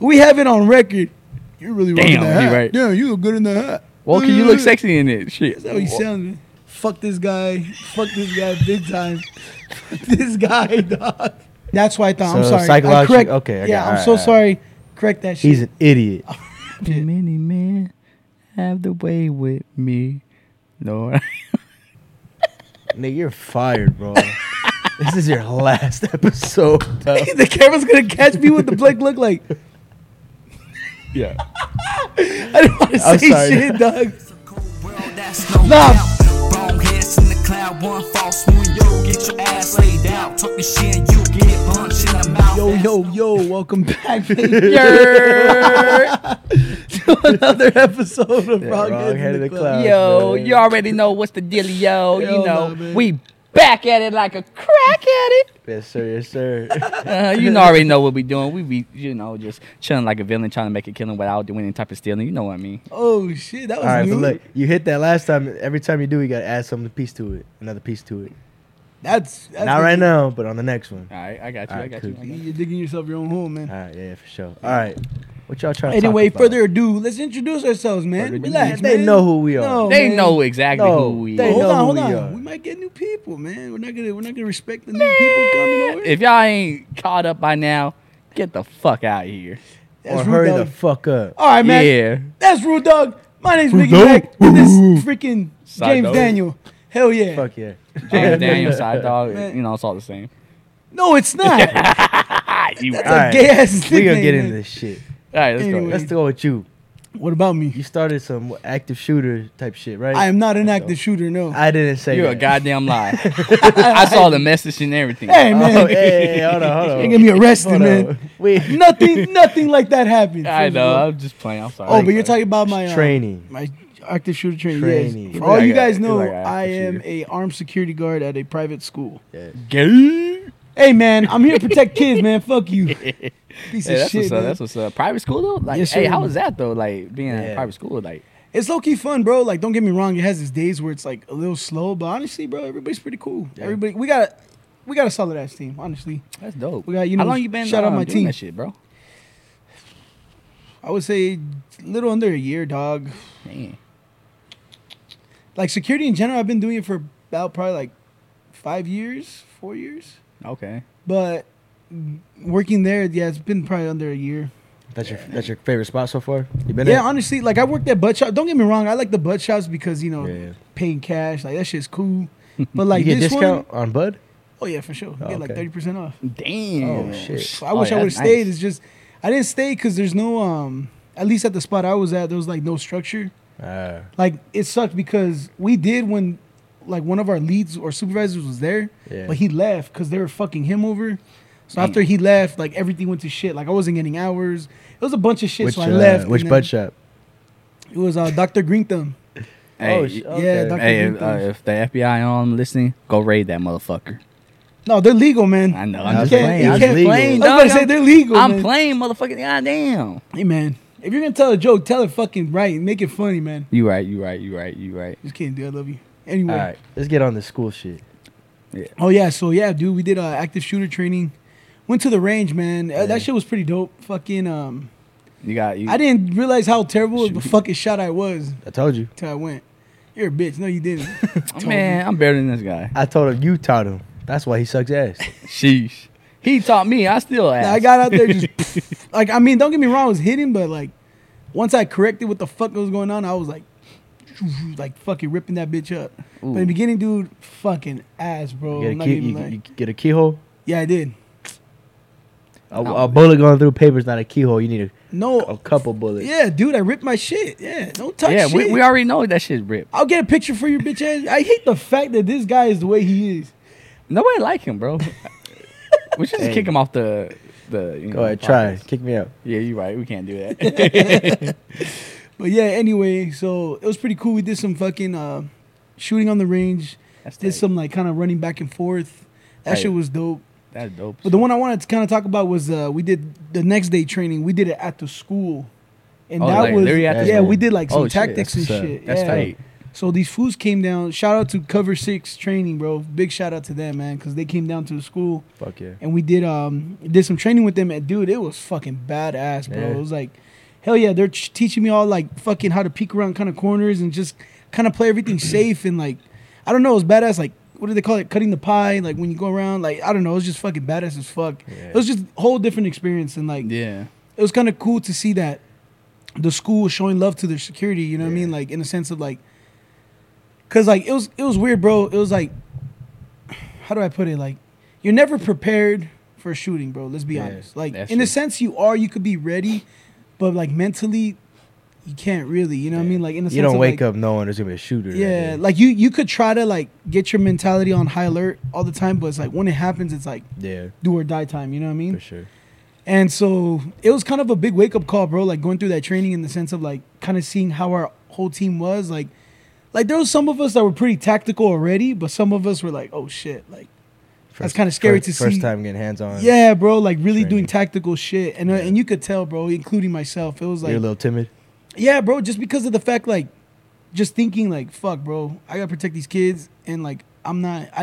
We have it on record. You really want that hat. Right. Damn, you look good in that hat. Well, can you look sexy in it? Shit. That's how he sounded. Fuck this guy. Fuck this guy big time. Fuck this guy, dog. That's why I thought. So I'm sorry. I'm so sorry. Correct that shit. He's an idiot. Many men have the way with me. No. Nigga, you're fired, bro. This is your last episode. The camera's going to catch me with the blank look like. Yeah. I didn't want to say shit, dog. Wrong heads in the cloud, one false move, yo, get your ass laid out. Talk your shit and you get punched in the mouth. Yo, welcome back to another episode of Wrong Head in the Clouds. Yo, man. You already know what's the deal, yo you know, man. We back at it like a crack at it. Yes, sir. Yes, sir. You already know what we doing. We be, you know, just chilling like a villain, trying to make a killing without doing any type of stealing. You know what I mean? Oh, shit. That was all right, new. But look, you hit that last time. Every time you do, you got to add something piece to it. Another piece to it. That's not right now, but on the next one. All right. I got you. Right, I got you. You're digging yourself your own hole, man. All right. Yeah, for sure. All right. What y'all trying to talk about? Anyway, further ado, let's introduce ourselves, man. Relax. They know who we are. They know exactly who we are. Hold on. We might get new people, man. We're not gonna respect the new people coming over. If y'all ain't caught up by now, get the fuck out of here. That's or hurry the fuck up. All right, man. Yeah. That's Rude Dog. My name's Biggie Mac. This freaking James Daniel. Hell yeah. Fuck yeah. James Daniel, Side Dog. Man. You know, it's all the same. No, it's not. That's a gay ass thing. We gonna get into this shit. All right, let's go. Let's go with you. What about me? You started some active shooter type shit, right? I am not an active shooter, no. I didn't say you're that. You're a goddamn liar. I saw the message and everything. Hey, man. Oh, hey, hold on. You're going to be arrested, man. Nothing like that happened. I know. I'm just playing. I'm sorry. Oh, but you're talking about my... training. My active shooter training. Yes. For all you guys know, I am an armed security guard at a private school. Yeah. Hey, man, I'm here to protect kids, man. Fuck you. Piece of shit. That's what's up. Private school, though? Like, yes, how is that, though? Like, being in private school, like... It's low-key fun, bro. Like, don't get me wrong. It has its days where it's, like, a little slow. But honestly, bro, everybody's pretty cool. Yeah. Everybody... We got a solid-ass team, honestly. That's dope. We got, you know... How long you been doing that shit, bro? I would say a little under a year, dog. Man. Like, security in general, I've been doing it for about probably, like, 5 years, 4 years. Okay. But... working there, it's been probably under a year. That's your favorite spot so far? You been there? Yeah, honestly, like I worked at butt shop. Don't get me wrong, I like the butt shops because paying cash, like that shit's cool. But like you get this discount on bud? Oh yeah, for sure. You get like 30% off. Damn. Oh shit. I wish I would have stayed. Nice. It's just I didn't stay because there's no at least at the spot I was at, there was like no structure. Like it sucked because we did when like one of our leads or supervisors was there, but he left because they were fucking him over. So after he left, like everything went to shit. Like I wasn't getting hours. It was a bunch of shit. Which, so I left. Which butt shop? It was Dr. Green Thumb. Hey, yeah, Dr. Green Thumb. If the FBI on listening, go raid that motherfucker. No, they're legal, man. I know. I'm just playing. I was about to say they're legal. I'm playing, motherfucking goddamn. Hey, man. If you're gonna tell a joke, tell it fucking right. Make it funny, man. You right. Just kidding, dude. I love you. Anyway, all right, let's get on the school shit. Yeah. Oh yeah. So yeah, dude, we did active shooter training. Went to the range, man. Yeah. That shit was pretty dope. Fucking, I didn't realize how terrible of a fucking shot I was. I told you. Till I went. You're a bitch. No, you didn't. Man, I'm better than this guy. I told him you taught him. That's why he sucks ass. Sheesh. He taught me. I still ass. I got out there just, like, I mean, don't get me wrong. I was hitting, but, like, once I corrected what the fuck was going on, I was like fucking ripping that bitch up. Ooh. But in the beginning, dude, fucking ass, bro. You get a keyhole? Yeah, I did. A bullet going through paper is not a keyhole. You need a couple bullets. Yeah, dude, I ripped my shit. Yeah, don't touch shit. Yeah, we already know that shit's ripped. I'll get a picture for your bitch ass. I hate the fact that this guy is the way he is. Nobody like him, bro. We should just kick him off the Go ahead, try. Kick me out. Yeah, you're right. We can't do that. But yeah, anyway, so it was pretty cool. We did some fucking shooting on the range. Did some like kind of running back and forth. That shit was dope. That's dope. But the one I wanted to kind of talk about was we did the next day training. We did it at the school. And that was, we did like some tactics and shit. That's tight. So these fools came down. Shout out to Cover 6 training, bro. Big shout out to them, man, because they came down to the school. Fuck yeah. And we did some training with them. And, dude, it was fucking badass, bro. Yeah. It was like, hell yeah, they're teaching me all, like, fucking how to peek around kind of corners and just kind of play everything safe. And, like, I don't know, it was badass. Like, what do they call it? Cutting the pie. Like, when you go around, like, I don't know. It was just fucking badass as fuck. Yeah. It was just a whole different experience. And, like, yeah, it was kind of cool to see that the school was showing love to their security. You know what I mean? Like, in a sense of, like, cause like it was weird, bro. It was like, how do I put it? Like, you're never prepared for a shooting, bro. Let's be honest. Like, in a sense, you are. You could be ready, but like mentally, you can't really. You know what I mean? Like, in a sense, you don't wake up knowing there's gonna be a shooter. Yeah, like you could try to like get your mentality on high alert all the time, but it's like when it happens, it's like do or die time. You know what I mean? For sure. And so it was kind of a big wake up call, bro. Like going through that training in the sense of like kind of seeing how our whole team was like. Like, there was some of us that were pretty tactical already, but some of us were like, oh, shit. Like, that's kind of scary to see. First time getting hands-on. Yeah, bro. Like, really doing tactical shit. And and you could tell, bro, including myself. It was like... You're a little timid? Yeah, bro. Just because of the fact, like, just thinking, like, fuck, bro. I got to protect these kids. And, like, I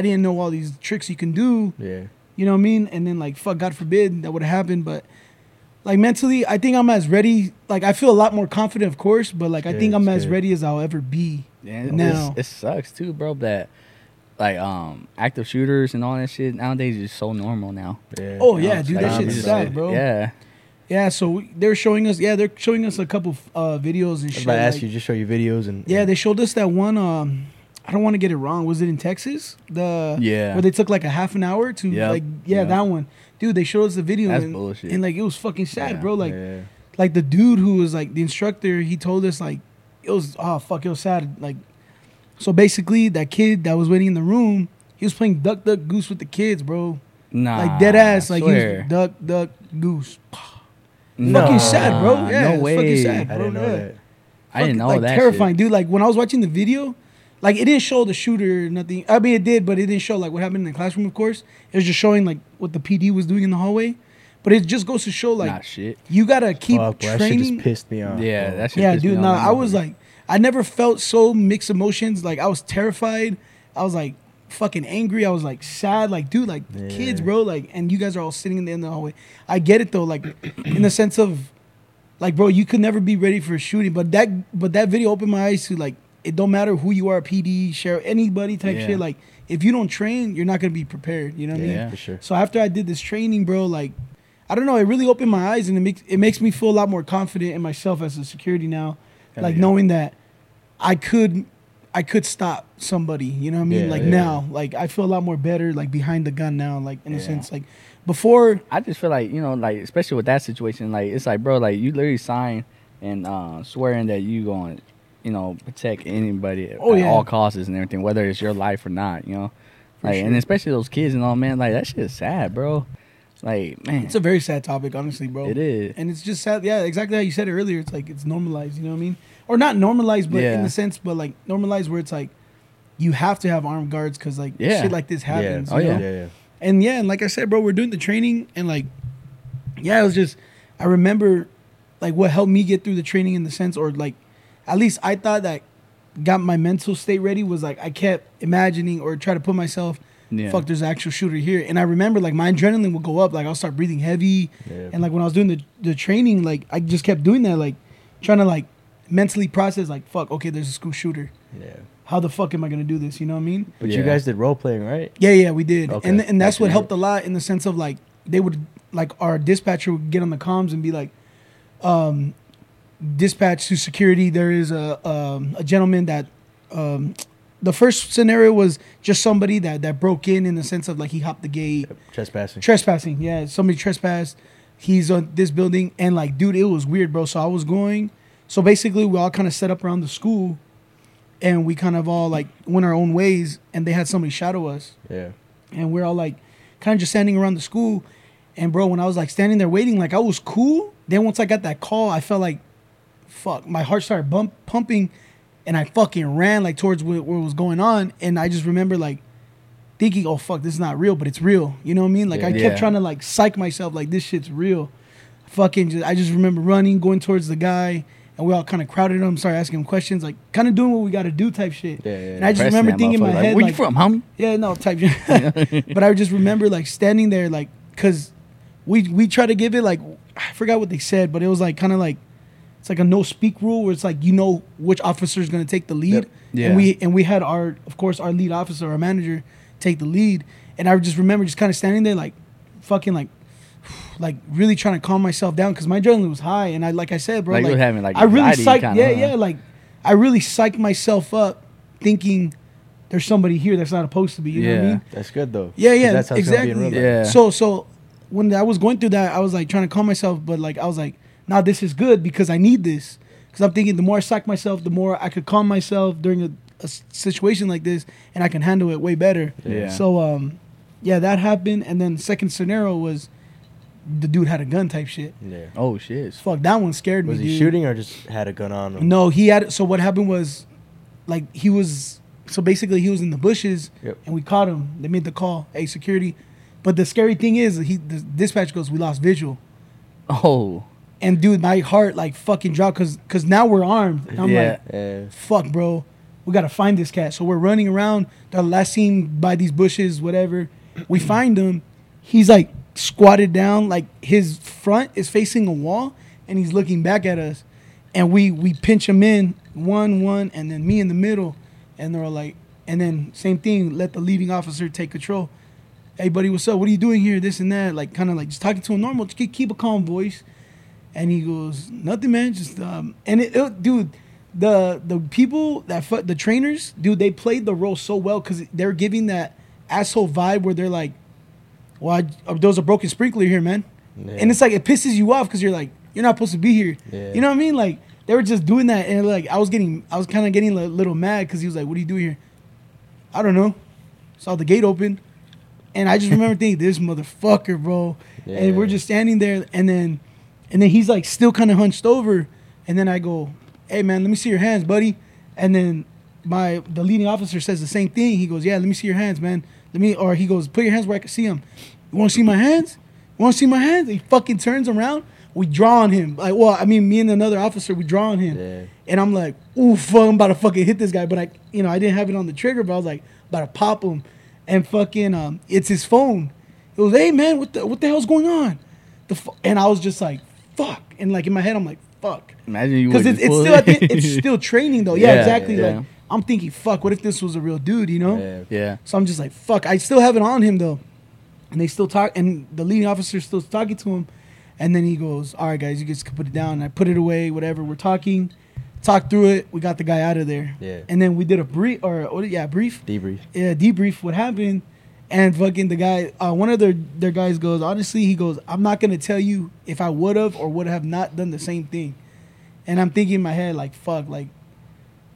didn't know all these tricks you can do. Yeah. You know what I mean? And then, like, fuck, God forbid that would have happened. But, like, mentally, I think I'm as ready. Like, I feel a lot more confident, of course. But, like, I think I'm as ready as I'll ever be. Yeah, it sucks too, bro. That like active shooters and all that shit nowadays is so normal now. Yeah. Oh yeah, dude, that shit sucks, bro. Yeah, yeah. So they're showing us a couple videos and shit. I was about to ask you, just show you videos and yeah, they showed us that one. I don't want to get it wrong. Was it in Texas? Where they took like a half an hour to that one. Dude, they showed us the video. That's bullshit. And like it was fucking sad, bro. Like like the dude who was like the instructor, he told us like. It was, oh, fuck, it was sad. Like, so basically, that kid that was waiting in the room, he was playing Duck, Duck, Goose with the kids, bro. Nah. Like, dead ass. Like, he was Duck, Duck, Goose. No. Fucking sad, bro. Yeah, no way. Fucking sad, bro. I didn't know that. I didn't know that. Terrifying, dude. Like, when I was watching the video, like, it didn't show the shooter or nothing. I mean, it did, but it didn't show, like, what happened in the classroom, of course. It was just showing, like, what the PD was doing in the hallway. But it just goes to show, like, you got to keep training. That shit just pissed me off. Yeah, that shit pissed me off. Yeah, dude, I was like, I never felt so mixed emotions. Like, I was terrified. I was, like, fucking angry. I was, like, sad. Like, dude, like, kids, bro. Like, and you guys are all sitting in the end of the hallway. I get it, though. Like, in the sense of, like, bro, you could never be ready for a shooting. But that video opened my eyes to, like, it don't matter who you are, PD, sheriff, anybody type shit. Like, if you don't train, you're not going to be prepared. You know what I mean? Yeah, for sure. So after I did this training, bro, like, I don't know. It really opened my eyes, and it makes me feel a lot more confident in myself as a security now. Knowing that I could stop somebody. You know what I mean? Now, like I feel a lot more better, like behind the gun now, like in a sense, like before. I just feel like like especially with that situation, like it's like, bro, like you literally sign and swearing that you going, protect anybody at all costs and everything, whether it's your life or not. And especially those kids and all, man, like that shit is sad, bro. Like, man. It's a very sad topic, honestly, bro. It is. And it's just sad. Yeah, exactly how you said it earlier. It's like, it's normalized, you know what I mean? Or not normalized, but in the sense, but like normalized where it's like, you have to have armed guards because like shit like this happens. Yeah. Oh, yeah. And like I said, bro, we're doing the training and like, it was just, I remember like what helped me get through the training in the sense, or like, at least I thought that got my mental state ready was like, I kept imagining or try to put myself fuck, there's an actual shooter here. And I remember, like, my adrenaline would go up. Like, I'll start breathing heavy. Yeah. And, like, when I was doing the training, like, I just kept doing that. Like, trying to, like, mentally process, like, fuck, okay, there's a school shooter. Yeah. How the fuck am I going to do this? You know what I mean? But you guys did role-playing, right? Yeah, we did. Okay. And that's what helped a lot in the sense of, like, they would, like, our dispatcher would get on the comms and be like, dispatch to security. There is a gentleman that... The first scenario was just somebody that broke in the sense of, like, he hopped the gate. Trespassing, yeah. Somebody trespassed. He's on this building. And, like, dude, it was weird, bro. So I was going. So basically, we all kind of set up around the school. And we kind of all, like, went our own ways. And they had somebody shadow us. Yeah. And we're all, like, kind of just standing around the school. And, bro, when I was, like, standing there waiting, like, I was cool. Then once I got that call, I felt like, fuck, my heart started pumping. And I fucking ran, like, towards what was going on. And I just remember, like, thinking, oh, fuck, this is not real, but it's real. You know what I mean? Like, I kept trying to, like, psych myself, like, this shit's real. I just remember running, going towards the guy. and we're all kind of crowded on him, started asking him questions, like kind of doing what we got to do type shit. Yeah, yeah, and I just remember thinking in my head, where you from, homie? Yeah, no, type shit. But I just remember like standing there, like, because we try to give it like, I forgot what they said, but it was like kind of like, it's like a no speak rule where it's like, you know, which officer is going to take the lead. Yep. Yeah. And we had our lead officer, our manager, take the lead. And I just remember just kind of standing there like fucking like really trying to calm myself down because my adrenaline was high. And I, like I said, bro, like you're having like I really psyched, like I really psyched myself up thinking there's somebody here that's not supposed to be. You know what I mean? That's good though. Yeah, that's how exactly. It's gonna be in real life. Yeah. So when I was going through that, I was like trying to calm myself, but like I was like, now this is good because I need this. Because I'm thinking the more I psych myself, the more I could calm myself during a situation like this, and I can handle it way better. Yeah. So that happened. And then second scenario was the dude had a gun type shit. Yeah. Oh shit. Fuck, that one scared me. Was he shooting or just had a gun on him? No, he had. So what happened was, like he was. So basically, he was in the bushes, and we caught him. They made the call. Hey, security. But the scary thing is, the dispatch goes, we lost visual. Oh. And dude, my heart like fucking dropped because now we're armed. And I'm fuck, bro, we gotta find this cat. So we're running around. They're last seen by these bushes, whatever. We find him. He's like squatted down, like his front is facing a wall, and he's looking back at us. And we pinch him in one, and then me in the middle. And they're like, and then same thing. Let the leading officer take control. Hey, buddy, what's up? What are you doing here? This and that. Like kind of like just talking to him normal. Just keep a calm voice. And he goes, nothing, man. Just dude, the people the trainers, dude, they played the role so well because they're giving that asshole vibe where they're like, well, there's a broken sprinkler here, man. Yeah. And it's like it pisses you off because you're like, you're not supposed to be here. Yeah. You know what I mean? Like they were just doing that, and like I was kind of getting a little mad because he was like, what do you do here? I don't know. Saw the gate open, and I just remember thinking, this motherfucker, bro. Yeah. And we're just standing there, and then he's like still kind of hunched over, and then I go, hey man, let me see your hands, buddy. And then the leading officer says the same thing. He goes, yeah, let me see your hands, man. He goes, put your hands where I can see them. You want to see my hands? You want to see my hands? He fucking turns around. We draw on him. Like, well, I mean, me and another officer, we draw on him. Yeah. And I'm like, ooh, fuck, I'm about to fucking hit this guy. But I didn't have it on the trigger, but I was like, about to pop him. And fucking, it's his phone. It was, hey man, what the hell's going on? And I was just like, fuck. And like in my head, I'm like, fuck. Imagine you. Because it's still training though. Yeah, exactly. Yeah. Like I'm thinking, fuck. What if this was a real dude? You know? Yeah. So I'm just like, fuck. I still have it on him though, and they still talk. And the leading officer still talking to him, and then he goes, all right, guys, you guys can put it down. And I put it away. Whatever. We're talk through it. We got the guy out of there. Yeah. And then we did a brief debrief. Yeah, debrief. What happened? And fucking the guy, one of their guys goes, honestly, he goes, I'm not going to tell you if I would have or would have not done the same thing. And I'm thinking in my head, like, fuck, like,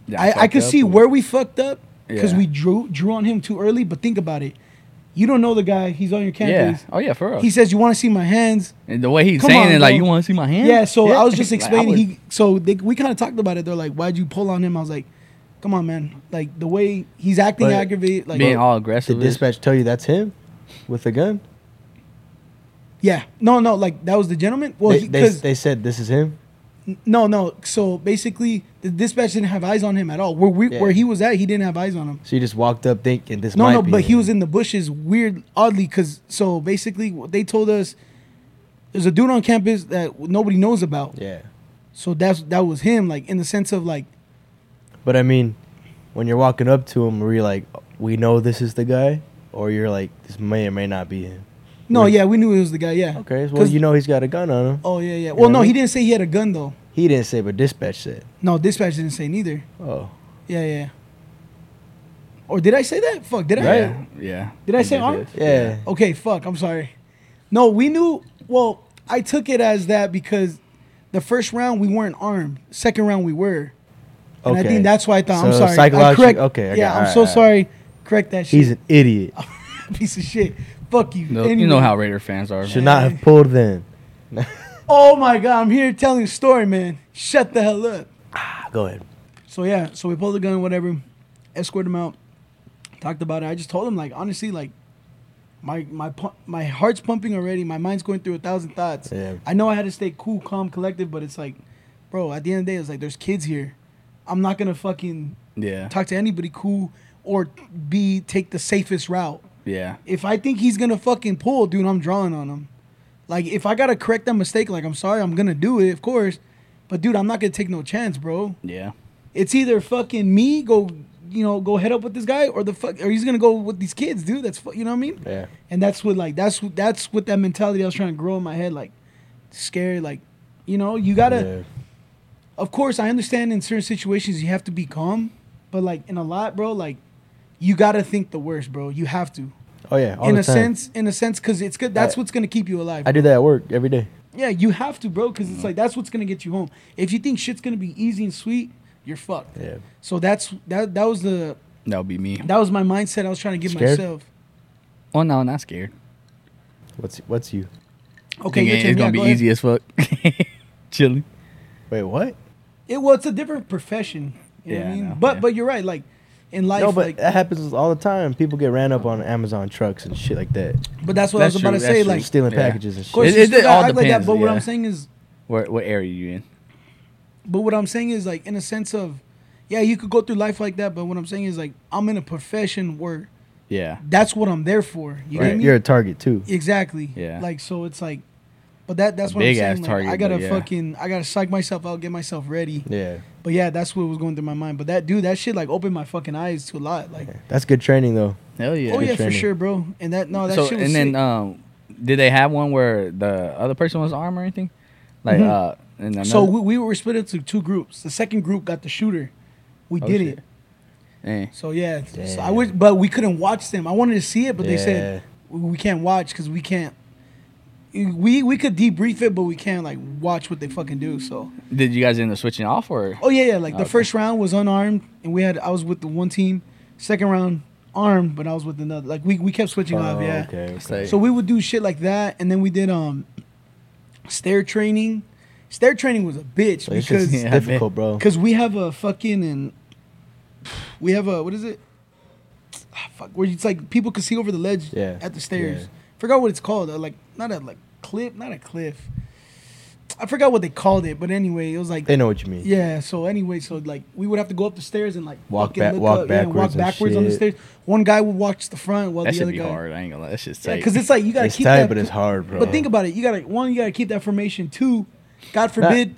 yeah, I could see where we fucked up because we drew on him too early. But think about it. You don't know the guy. He's on your campus. Yeah. Oh, yeah, for real. He says, you want to see my hands? And the way he's saying it, like, you want to see my hands? Yeah, so I was just explaining. Like, we kind of talked about it. They're like, why'd you pull on him? I was like, come on, man. Like, the way he's acting aggravated. Like, being all aggressive. Did dispatch tell you that's him with the gun? Yeah. No. Like, that was the gentleman? Well, they said this is him? No. So, basically, the dispatch didn't have eyes on him at all. Where he was at, he didn't have eyes on him. So, you just walked up thinking this might be him. But he was in the bushes, oddly, because... So, basically, they told us there's a dude on campus that nobody knows about. Yeah. So, that was him, like, in the sense of, like... But I mean, when you're walking up to him, were you like, we know this is the guy? Or you're like, this may or may not be him? No, we knew it was the guy, yeah. Okay, well, you know he's got a gun on him. Oh, yeah. Well, he didn't say he had a gun, though. He didn't say, but dispatch said. No, dispatch didn't say neither. Oh. Yeah. Or did I say that? Fuck, did I? Yeah. Did I say armed? Yeah. Okay, fuck, I'm sorry. No, we knew, well, I took it as that because the first round we weren't armed. Second round we were. And okay. I think that's why I thought, so I'm sorry. Psychologically, okay. Yeah, I'm sorry. Correct that shit. He's an idiot. Piece of shit. Fuck you. No, anyway. You know how Raider fans are. Should not have pulled them. Oh, my God. I'm here telling a story, man. Shut the hell up. Go ahead. So, So we pulled the gun, whatever. Escorted him out. Talked about it. I just told him, like, honestly, like, my heart's pumping already. My mind's going through 1,000 thoughts. Yeah. I know I had to stay cool, calm, collected, but it's like, bro, at the end of the day, it's like, there's kids here. I'm not going to fucking talk to anybody cool or take the safest route. Yeah. If I think he's going to fucking pull, dude, I'm drawing on him. Like, if I got to correct that mistake, like, I'm sorry, I'm going to do it, of course. But, dude, I'm not going to take no chance, bro. Yeah. It's either fucking me, go head up with this guy, or or he's going to go with these kids, dude. That's, you know what I mean? Yeah. And that's what that mentality I was trying to grow in my head, like, scared, like, you know, you got to, of course, I understand in certain situations you have to be calm, but, like, in a lot, bro, like, you got to think the worst, bro. You have to. Oh, yeah. All the time. In a sense, because it's good. That's what's going to keep you alive. Bro. I do that at work every day. Yeah, you have to, bro, because it's like, that's what's going to get you home. If you think shit's going to be easy and sweet, you're fucked. Yeah. So that would be me. That was my mindset I was trying to give myself. Oh, no, not scared. What's you? Okay, it's going to be easy as fuck. Chilling. Wait, what? It's a different profession. You know what I mean? But you're right, like, in life, no, but like, that happens all the time. People get ran up on Amazon trucks and shit like that. But that's what I was about to say, like stealing packages and shit. Of course, it all depends. Like that, but what I'm saying is, what area you in? But what I'm saying is, like, in a sense of, you could go through life like that. But what I'm saying is, like, I'm in a profession where, that's what I'm there for. You get me? You're a target too. Exactly. Yeah. Like, so it's like, but that's what I'm saying. Like, target, I gotta psych myself out, get myself ready. Yeah. But that's what was going through my mind. But that shit like opened my fucking eyes to a lot. Like, that's good training though. Hell yeah. Oh yeah, for sure, bro. And shit was sick. And then did they have one where the other person was armed or anything? Like so we were split into two groups. The second group got the shooter. We did it. Dang. So yeah. So I wish, but we couldn't watch them. I wanted to see it, but they said we can't watch because we can't. We could debrief it, but we can't like watch what they fucking do. So did you guys end up switching off or? Oh yeah. Like the first round was unarmed, and I was with the one team. Second round armed, but I was with another. Like we kept switching off. Yeah. Okay. So we would do shit like that, and then we did stair training. Stair training was a bitch because it's difficult, bro. Because we have a fucking what is it? Where it's like people can see over the ledge at the stairs. Yeah. Forgot what it's called. Like not a cliff. I forgot what they called it, but anyway, it was like they know what you mean. Yeah. So anyway, like we would have to go up the stairs and like walk backwards on the stairs. One guy would watch the front while the other guy. That should be hard. I ain't gonna lie. That shit's tight. Because it's like you gotta keep that. But it's hard, bro. But think about it. You gotta keep that formation. Two, God forbid,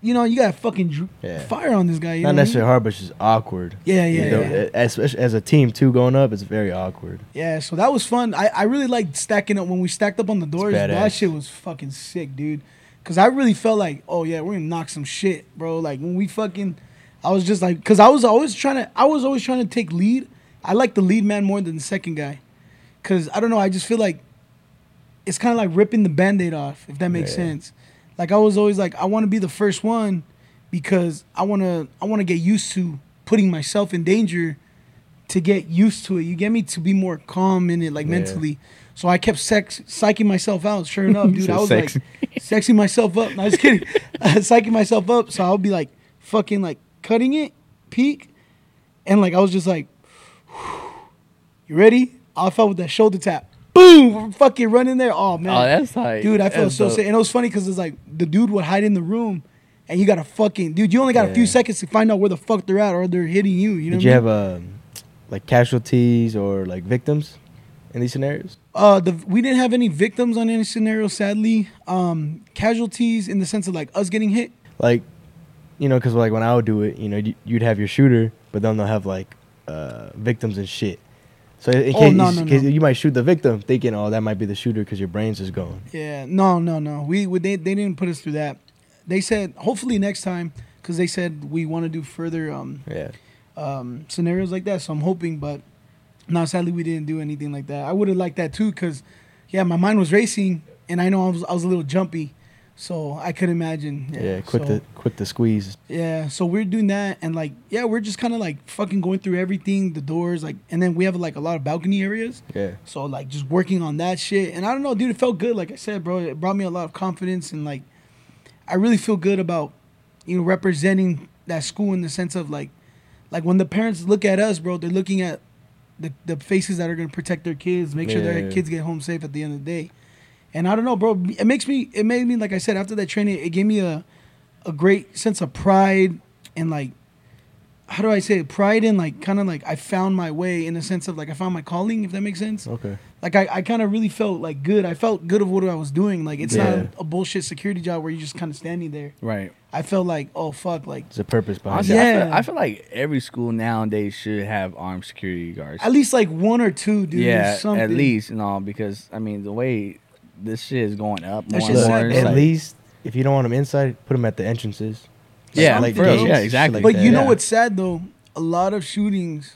you gotta fucking fire on this guy. You know necessarily hard, but it's just awkward. As a team too, going up, it's very awkward. Yeah, so that was fun. I really liked stacking up when we stacked up on the doors. That shit was fucking sick, dude. Cause I really felt like, we're gonna knock some shit, bro. Like when we fucking, I was just like, cause I was always trying to take lead. I like the lead man more than the second guy, cause I don't know. I just feel like it's kind of like ripping the Band-Aid off, if that makes sense. Like I was always like, I want to be the first one because I want to get used to putting myself in danger to get used to it. You get me? To be more calm in it, like mentally. So I kept psyching myself out. Sure enough, dude, I was like sexing myself up. No, I was kidding. Psyching myself up. So I would be like fucking like cutting it, peak. And like, I was just like, you ready? I felt with that shoulder tap. Boom! Fucking running there. Oh, man. Oh, that's tight. Dude, I felt so sick. And it was funny because it's like the dude would hide in the room and you got to fucking... Dude, you only got a few seconds to find out where the fuck they're at or they're hitting you. You know Did you have like casualties or like victims in these scenarios? We didn't have any victims on any scenario, sadly. Casualties in the sense of like us getting hit. Like, because like when I would do it, you'd have your shooter, but then they'll have like victims and shit. So in case, you might shoot the victim thinking, that might be the shooter because your brain's just going. Yeah, no. They didn't put us through that. They said, hopefully next time, because they said we want to do further scenarios like that. So I'm hoping, but sadly we didn't do anything like that. I would have liked that too because, my mind was racing and I know I was a little jumpy. So I could imagine. Quick to squeeze. Yeah, so we're doing that and like we're just kind of like fucking going through everything, the doors like, and then we have like a lot of balcony areas. Yeah. So like just working on that shit and I don't know, dude, it felt good. Like I said, bro, it brought me a lot of confidence and like I really feel good about representing that school in the sense of like when the parents look at us, bro, they're looking at the faces that are gonna protect their kids, make sure their kids get home safe at the end of the day. And I don't know, bro. It made me, like I said, after that training, it gave me a a great sense of pride and like, how do I say it? Pride in like, kind of like I found my way in the sense of like, I found my calling, if that makes sense. Okay. Like I kind of really felt like good. I felt good of what I was doing. Like it's not a bullshit security job where you're just kind of standing there. Right. I felt like, oh fuck, like there's a purpose behind it. Yeah. I feel like every school nowadays should have armed security guards. At least like one or two, dude. Yeah, something. At least and all, because I mean the way this shit is going up more and more. At least if you don't want them inside, put them at the entrances. Yeah, like for us. Yeah, exactly. But you know what's sad though? A lot of shootings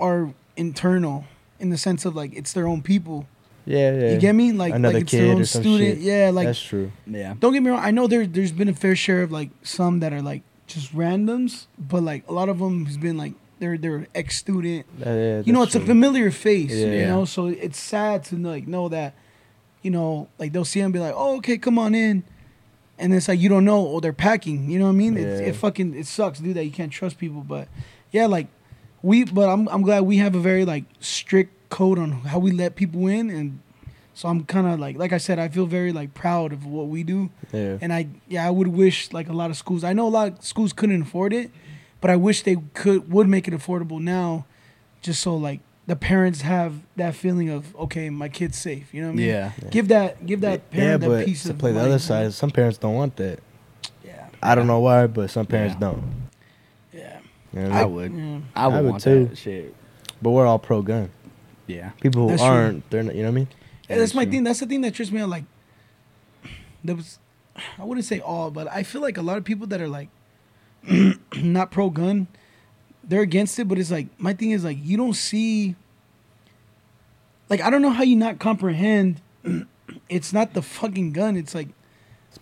are internal in the sense of like it's their own people. Yeah. You get me? Like another like it's kid their own or some student. Shit. Yeah, like that's true. Yeah. Don't get me wrong. I know there's been a fair share of like some that are like just randoms, but like a lot of them has been like they're ex student. Yeah, you know, it's true. A familiar face. Yeah. You know, so it's sad to like know that, you know, like they'll see him and be like, oh okay, come on in. And it's like, you don't know, or they're packing. You know what I mean? Yeah. It sucks, dude, that you can't trust people. But yeah, like I'm glad we have a very like strict code on how we let people in. And so I'm kind of like I said, I feel very like proud of what we do. Yeah. And I would wish like a lot of schools, I know a lot of schools couldn't afford it, but I wish they would make it affordable now, just so like the parents have that feeling of, okay, my kid's safe. You know what I mean? Yeah. Give that parent that piece of mind. To play the other side, some parents don't want that. Yeah. I don't know why, but some parents don't. Yeah. You know what I mean? I would want too. That shit. But we're all pro-gun. Yeah. People who aren't, they're not, you know what I mean? Yeah, that's my thing. That's the thing that trips me out. Like, there was, I wouldn't say all, but I feel like a lot of people that are like not pro-gun, they're against it, but it's like, my thing is like, you don't see, like, I don't know how you not comprehend. It's not the fucking gun. It's like, the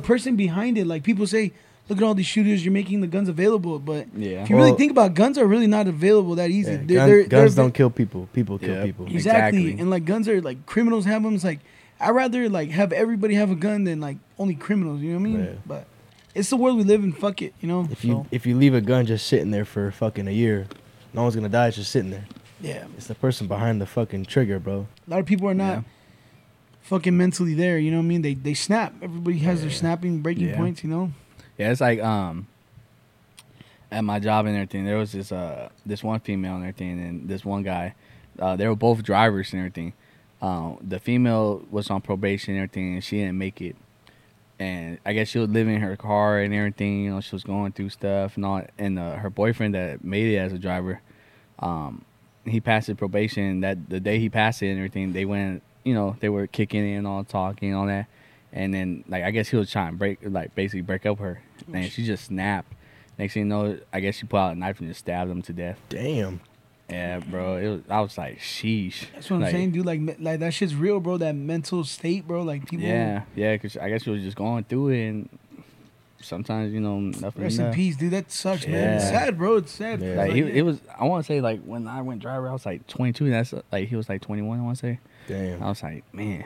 person behind it. Like people say, look at all these shooters, you're making the guns available. But if you really think about it, guns are really not available that easy. Yeah, guns don't kill people. People kill people. Exactly. And like guns are like, criminals have them. It's like, I'd rather like have everybody have a gun than like only criminals. You know what I mean? Yeah. But it's the world we live in. Fuck it, you know. If you leave a gun just sitting there for fucking a year, no one's gonna die. It's just sitting there. Yeah. It's the person behind the fucking trigger, bro. A lot of people are not fucking mentally there. You know what I mean? They snap. Everybody has their snapping breaking points. You know. Yeah, it's like at my job and everything, there was this one female and everything, and this one guy. They were both drivers and everything. The female was on probation and everything, and she didn't make it. And I guess she was living in her car and everything. You know, she was going through stuff and all. And her boyfriend that made it as a driver, he passed the probation. That the day he passed it and everything, they went. You know, they were kicking in and all, talking and all that. And then, like, I guess he was trying to basically break up her. And she just snapped. Next thing you know, I guess she pulled out a knife and just stabbed him to death. Damn. Yeah, bro. I was like, sheesh. That's what I'm saying, dude. Like that shit's real, bro. That mental state, bro. Like people. Yeah. Cause I guess she was just going through it, and sometimes you know nothing. Rest in peace, dude. That sucks, man. It's sad, bro. It's sad. Yeah. Like it was. I want to say like when I went driver, I was like 22. That's like he was like 21. I want to say. Damn. I was like, man,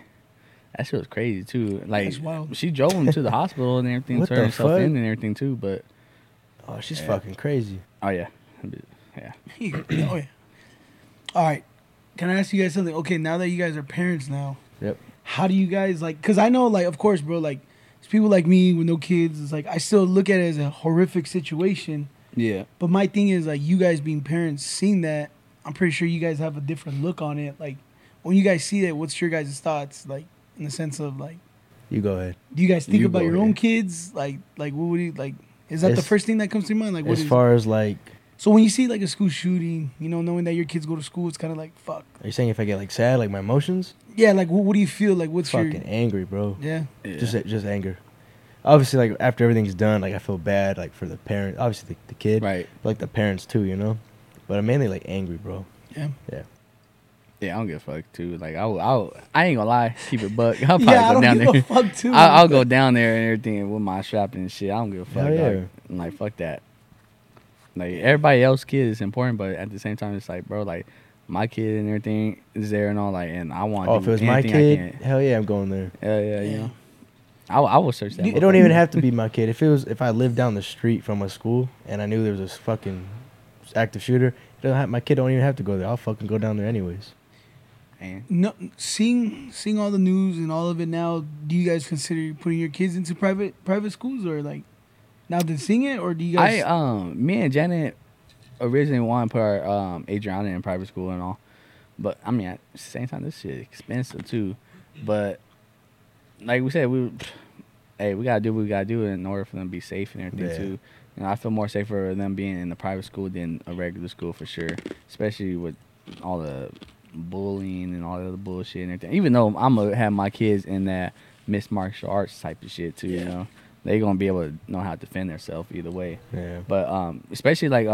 that shit was crazy too. Like she drove him to the hospital and everything, turned herself in and everything too. But oh, she's fucking crazy. Oh yeah. Yeah. Oh, yeah. All right. Can I ask you guys something? Okay, now that you guys are parents now, yep. How do you guys like? Because I know, like, of course, bro, like, it's people like me with no kids. It's like I still look at it as a horrific situation. Yeah. But my thing is like you guys being parents, seeing that, I'm pretty sure you guys have a different look on it. Like when you guys see that, what's your guys' thoughts? Like in the sense of like, you go ahead. Do you guys think about your own kids? Like what would you like? Is that the first thing that comes to your mind? Like what as far as like. So when you see like a school shooting, you know, knowing that your kids go to school, it's kind of like, fuck. Are you saying if I get like sad, like my emotions? Yeah, like what do you feel? Like what's fucking angry, bro. Yeah. Just anger. Obviously, like after everything's done, like I feel bad, like for the parent, obviously the kid, right? But, like the parents too, you know. But I'm mainly like angry, bro. Yeah. Yeah, I don't give a fuck too. Like I ain't gonna lie, keep it buck. I'll probably go down there. Yeah, I don't give a fuck too. I'll go down there and everything with my shopping and shit. I don't give a fuck. I'm like fuck that. Like everybody else's kid is important, but at the same time, it's like, bro, like my kid and everything is there and all, like, and I want. Oh, if it was my kid, hell yeah, I'm going there. Yeah, you know, I will search that. It don't even have to be my kid. If I lived down the street from a school and I knew there was a fucking active shooter, my kid don't even have to go there. I'll fucking go down there anyways. And no, seeing all the news and all of it now, do you guys consider putting your kids into private schools, or like now they're seeing it, or do you guys? Me and Janet originally wanted to put our Adriana in private school and all, but I mean at the same time this shit is expensive too. But like we said, we gotta do what we gotta do in order for them to be safe and everything too. You know, I feel more safer them being in the private school than a regular school for sure, especially with all the bullying and all the other bullshit and everything. Even though I'm gonna have my kids in that mixed martial arts type of shit too, you know, they gonna be able to know how to defend themselves either way. Yeah. But especially like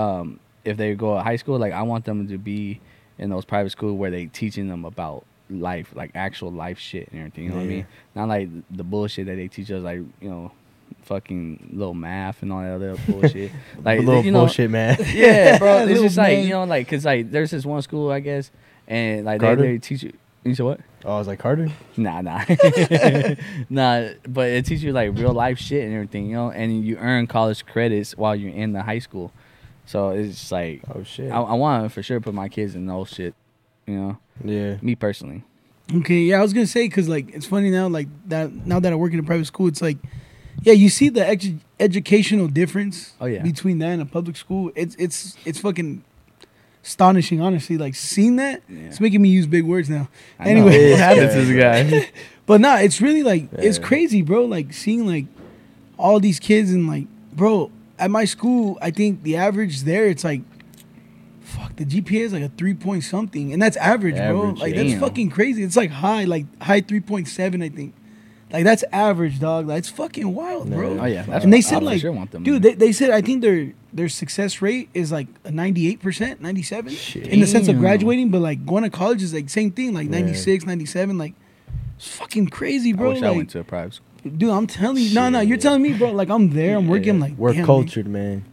if they go to high school, like I want them to be in those private schools where they teaching them about life, like actual life shit and everything. You know what I mean? Not like the bullshit that they teach us, like you know, fucking little math and all that other bullshit. Like little bullshit math. Yeah, bro. It's just like, you know, like cause like there's this one school I guess. And like they teach you. You said what? Oh, I was like Carter. Nah. Nah, but it teaches you like real life shit and everything, you know. And you earn college credits while you're in the high school, so it's just like, oh shit. I want to for sure put my kids in those shit, you know. Yeah. Me personally. Okay, yeah, I was gonna say because like it's funny now, like that now that I work in a private school, it's like, yeah, you see the educational difference. Oh yeah. Between that and a public school, it's fucking astonishing, honestly. Like seeing that, it's making me use big words now. Anyway, what happened to this guy? But nah, it's really like it's crazy, bro. Like seeing like all these kids and like, bro, at my school, I think the average there, it's like, fuck, the GPA is like a 3.something, and that's average, bro. Like that's fucking crazy. It's like high 3.7, I think. Like that's average, dog. Like it's fucking wild, bro. Oh yeah, that's, and they said like, sure want them, dude, they said I think their success rate is like a 98%, 97%, in the sense of graduating, but like going to college is like same thing, like 96, 97, like it's fucking crazy, bro. I wish like, I went to a private school. Dude, I'm telling you, no, you're telling me, bro, like I'm there, I'm working, like we're cultured, man.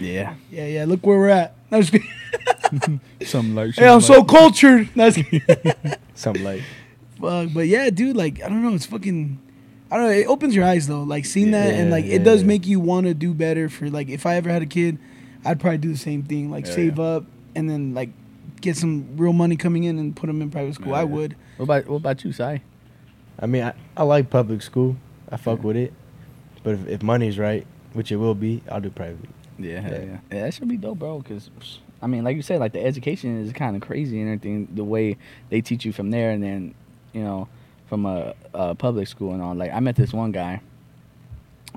Yeah. Yeah, look where we're at. No, just kidding. Something like, hey, I'm so cultured. No, something like. But yeah, dude, like I don't know, it's fucking, I don't know, it opens your eyes though, like seeing that, and like it does make you want to do better for, like if I ever had a kid, I'd probably do the same thing, like save up and then like get some real money coming in and put them in private school. I would. What about you, Sai? I mean, I like public school. I fuck with it. But if money's right, which it will be, I'll do private. Yeah, that should be dope, bro, because I mean, like you said, like the education is kind of crazy and everything, the way they teach you from there and then, you know, from a public school and all. Like I met this one guy,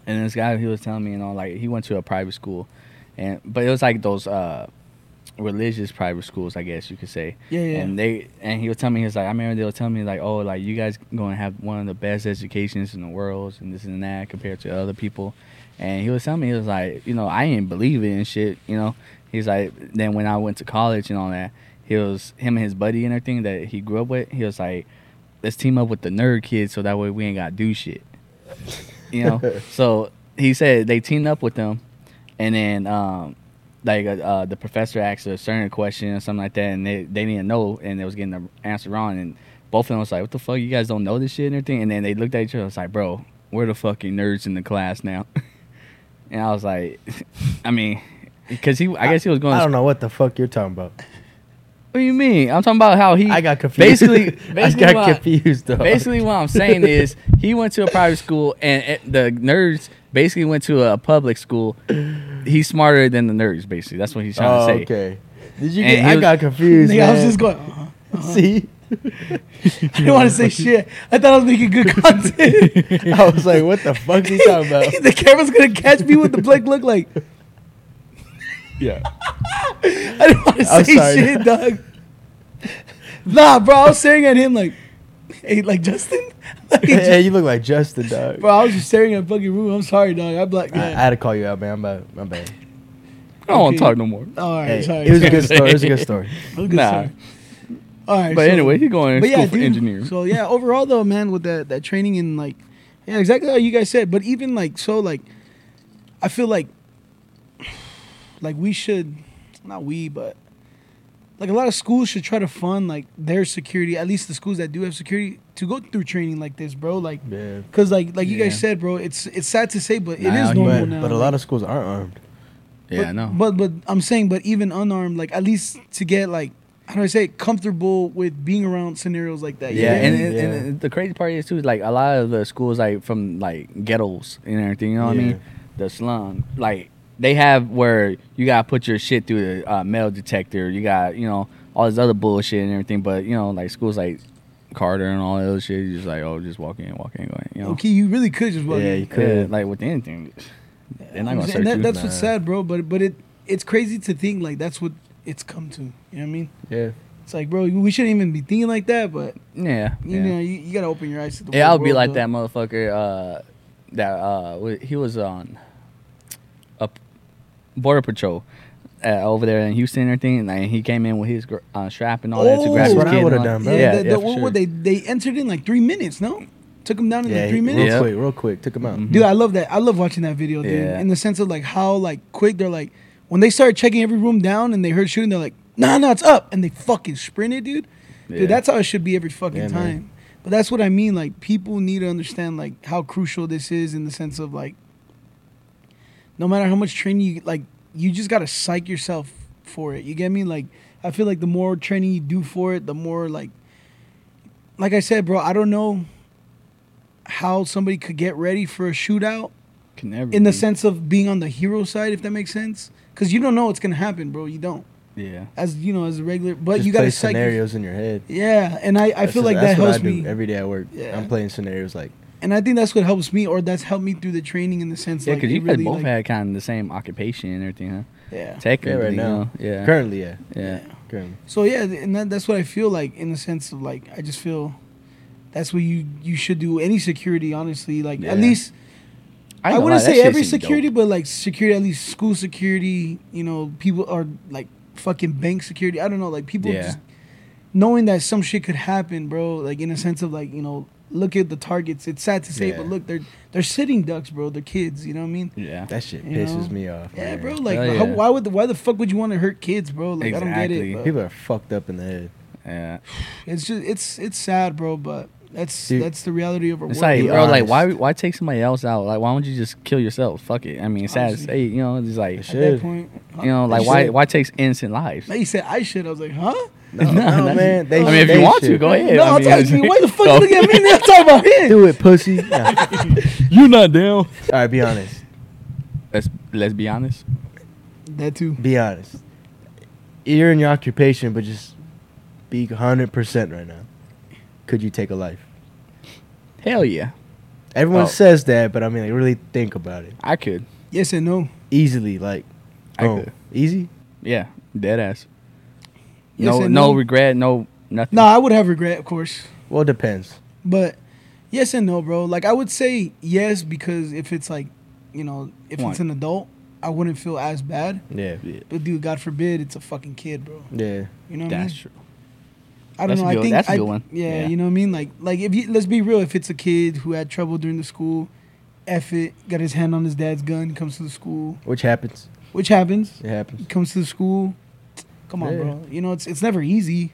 and this guy, he was telling me, you know, like he went to a private school, but it was like those religious private schools, I guess you could say. Yeah. And he was telling me, he was like, I remember they were telling me like, oh, like you guys gonna have one of the best educations in the world and this and that compared to other people. And he was telling me, he was like, you know, I didn't believe it and shit, you know. He's like, then when I went to college and all that, he was, him and his buddy and everything that he grew up with, he was like, let's team up with the nerd kids so that way we ain't got to do shit, you know? So he said they teamed up with them, and then the professor asked a certain question or something like that, and they didn't know, and they was getting the answer wrong, and both of them was like, what the fuck, you guys don't know this shit and everything? And then they looked at each other and was like, bro, we're the fucking nerds in the class now. And I was like, I mean, because I guess he was going, I don't know what the fuck you're talking about. What do you mean? I'm talking about how he... I got confused. Basically I got confused, though. Basically, what I'm saying is he went to a private school, and the nerds basically went to a public school. He's smarter than the nerds, basically. That's what he's trying to say. Okay. I got confused, man. I was just going, See? I didn't want to say shit. I thought I was making good content. I was like, what the fuck are you talking about? The camera's going to catch me with the black look like... Yeah. I didn't want to say shit, dog. Nah, bro, I was staring at him like, hey, like Justin? Like, hey, you look like Justin, dog. Bro, I was just staring at fucking room. I'm sorry, dog. I blacked out. I had to call you out, man. My bad. I don't want to talk no more. All right, sorry. It was a good story. It was a good story. All right. But so, anyway, he's going to school for engineering. So, yeah, overall, though, man, with that training and, like, yeah, exactly how you guys said. But even, like, so, like, I feel like we should, not we, but like a lot of schools should try to fund like their security, at least the schools that do have security, to go through training like this, bro. Like, because like you guys said, bro, it's sad to say, but it is normal now. But a lot of schools are armed. Yeah, I know. But I'm saying, but even unarmed, like at least to get like how do I say, comfortable with being around scenarios like that. Yeah, and the crazy part is too, like a lot of the schools, like from like ghettos and everything, you know what I mean? The slum, like they have where you gotta put your shit through the metal detector. You got, you know, all this other bullshit and everything. But you know, like schools like Carter and all that other shit, you just like, oh, just walk in, go in. You know? Okay, you really could just walk in. Yeah, you could. Like with anything, they're not gonna search you. That's what's sad, bro. But it's crazy to think like that's what it's come to. You know what I mean? Yeah. It's like, bro, we shouldn't even be thinking like that, but you know, you gotta open your eyes to the world. Yeah, I'll be like that motherfucker. He was on a border patrol over there in Houston and everything, and like, he came in with his strap and all that to grab his kid. That's what I would have done, bro. Sure. They entered in like 3 minutes, no? Took him down in like 3 minutes? Real quick. Took him out. Mm-hmm. Dude, I love that. I love watching that video, dude, in the sense of like how like quick they're like, when they started checking every room down and they heard shooting, they're like, no, it's up. And they fucking sprinted, dude. Yeah. Dude, that's how it should be every fucking time. Man. But that's what I mean. Like, people need to understand, like, how crucial this is in the sense of, like, no matter how much training you get, like, you just got to psych yourself for it. You get me? Like, I feel like the more training you do for it, the more, like I said, bro, I don't know how somebody could get ready for a shootout in the sense of being on the hero side, if that makes sense. Because you don't know what's going to happen, bro. You don't. Yeah. As you know, as a regular, but just you gotta play scenarios in your head. Yeah, and I feel like that helps me every day at work. Yeah. I'm playing scenarios like, and I think that's what helps me, or that's helped me through the training in the sense. Yeah, because like, you really both like, had kind of the same occupation and everything, huh? Yeah. Technically, right now, yeah. Currently, yeah. Currently. So yeah, and that's what I feel like in the sense of like I just feel that's what you should do any security honestly like at least. I wouldn't say every security, dope. But like security at least school security, you know, people are like. Fucking bank security. I don't know. Like people just knowing that some shit could happen, bro. Like in a sense of like, you know, look at the targets. It's sad to say, but look, they're sitting ducks, bro. They're kids. You know what I mean? Yeah, that shit pisses me off. Yeah, man. Bro. Like, why the fuck would you want to hurt kids, bro? Like I don't get it. Bro. People are fucked up in the head. Yeah, it's just it's sad, bro. But that's the reality of our world. Like, bro, like why take somebody else out? Like why don't you just kill yourself? Fuck it. I mean, it's sad to say, you know, it's like at that point. You know, like, why takes innocent lives? Like you said, I should. I was like, huh? No, man. I mean, if you want to, go ahead. No, I'm talking. Why the fuck you looking at me? I'm talking about him. Do it, pussy. Nah. You're not down. All right, be honest. Let's be honest. That too. Be honest. You're in your occupation, but just be 100% right now. Could you take a life? Hell yeah. Everyone says that, but I mean, like, really think about it. I could. Yes and no. Easily, like. I could. Easy? Yeah. Dead ass. Yes no regret, no nothing. No, I would have regret, of course. Well, it depends. But yes and no, bro. Like, I would say yes because if it's like, you know, if it's an adult, I wouldn't feel as bad. Yeah. But, dude, God forbid, it's a fucking kid, bro. Yeah. You know what I mean? That's true. I don't know. I think that's a good one. Yeah, you know what I mean. Like if you let's be real, if it's a kid who had trouble during the school, F it, got his hand on his dad's gun, comes to the school, which happens. It happens. He comes to the school. Come on, bro. You know it's never easy,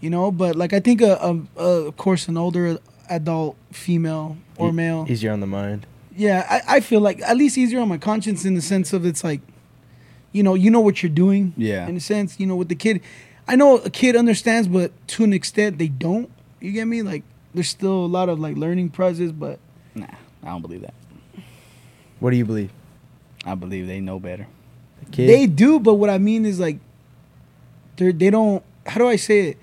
you know. But like I think of course an older adult, female or male, easier on the mind. Yeah, I feel like at least easier on my conscience in the sense of it's like, you know what you're doing. Yeah. In a sense, you know, with the kid. I know a kid understands, but to an extent, they don't. You get me? Like, there's still a lot of, like, learning process, but... Nah, I don't believe that. What do you believe? I believe they know better. They do, but what I mean is, like, they don't... How do I say it?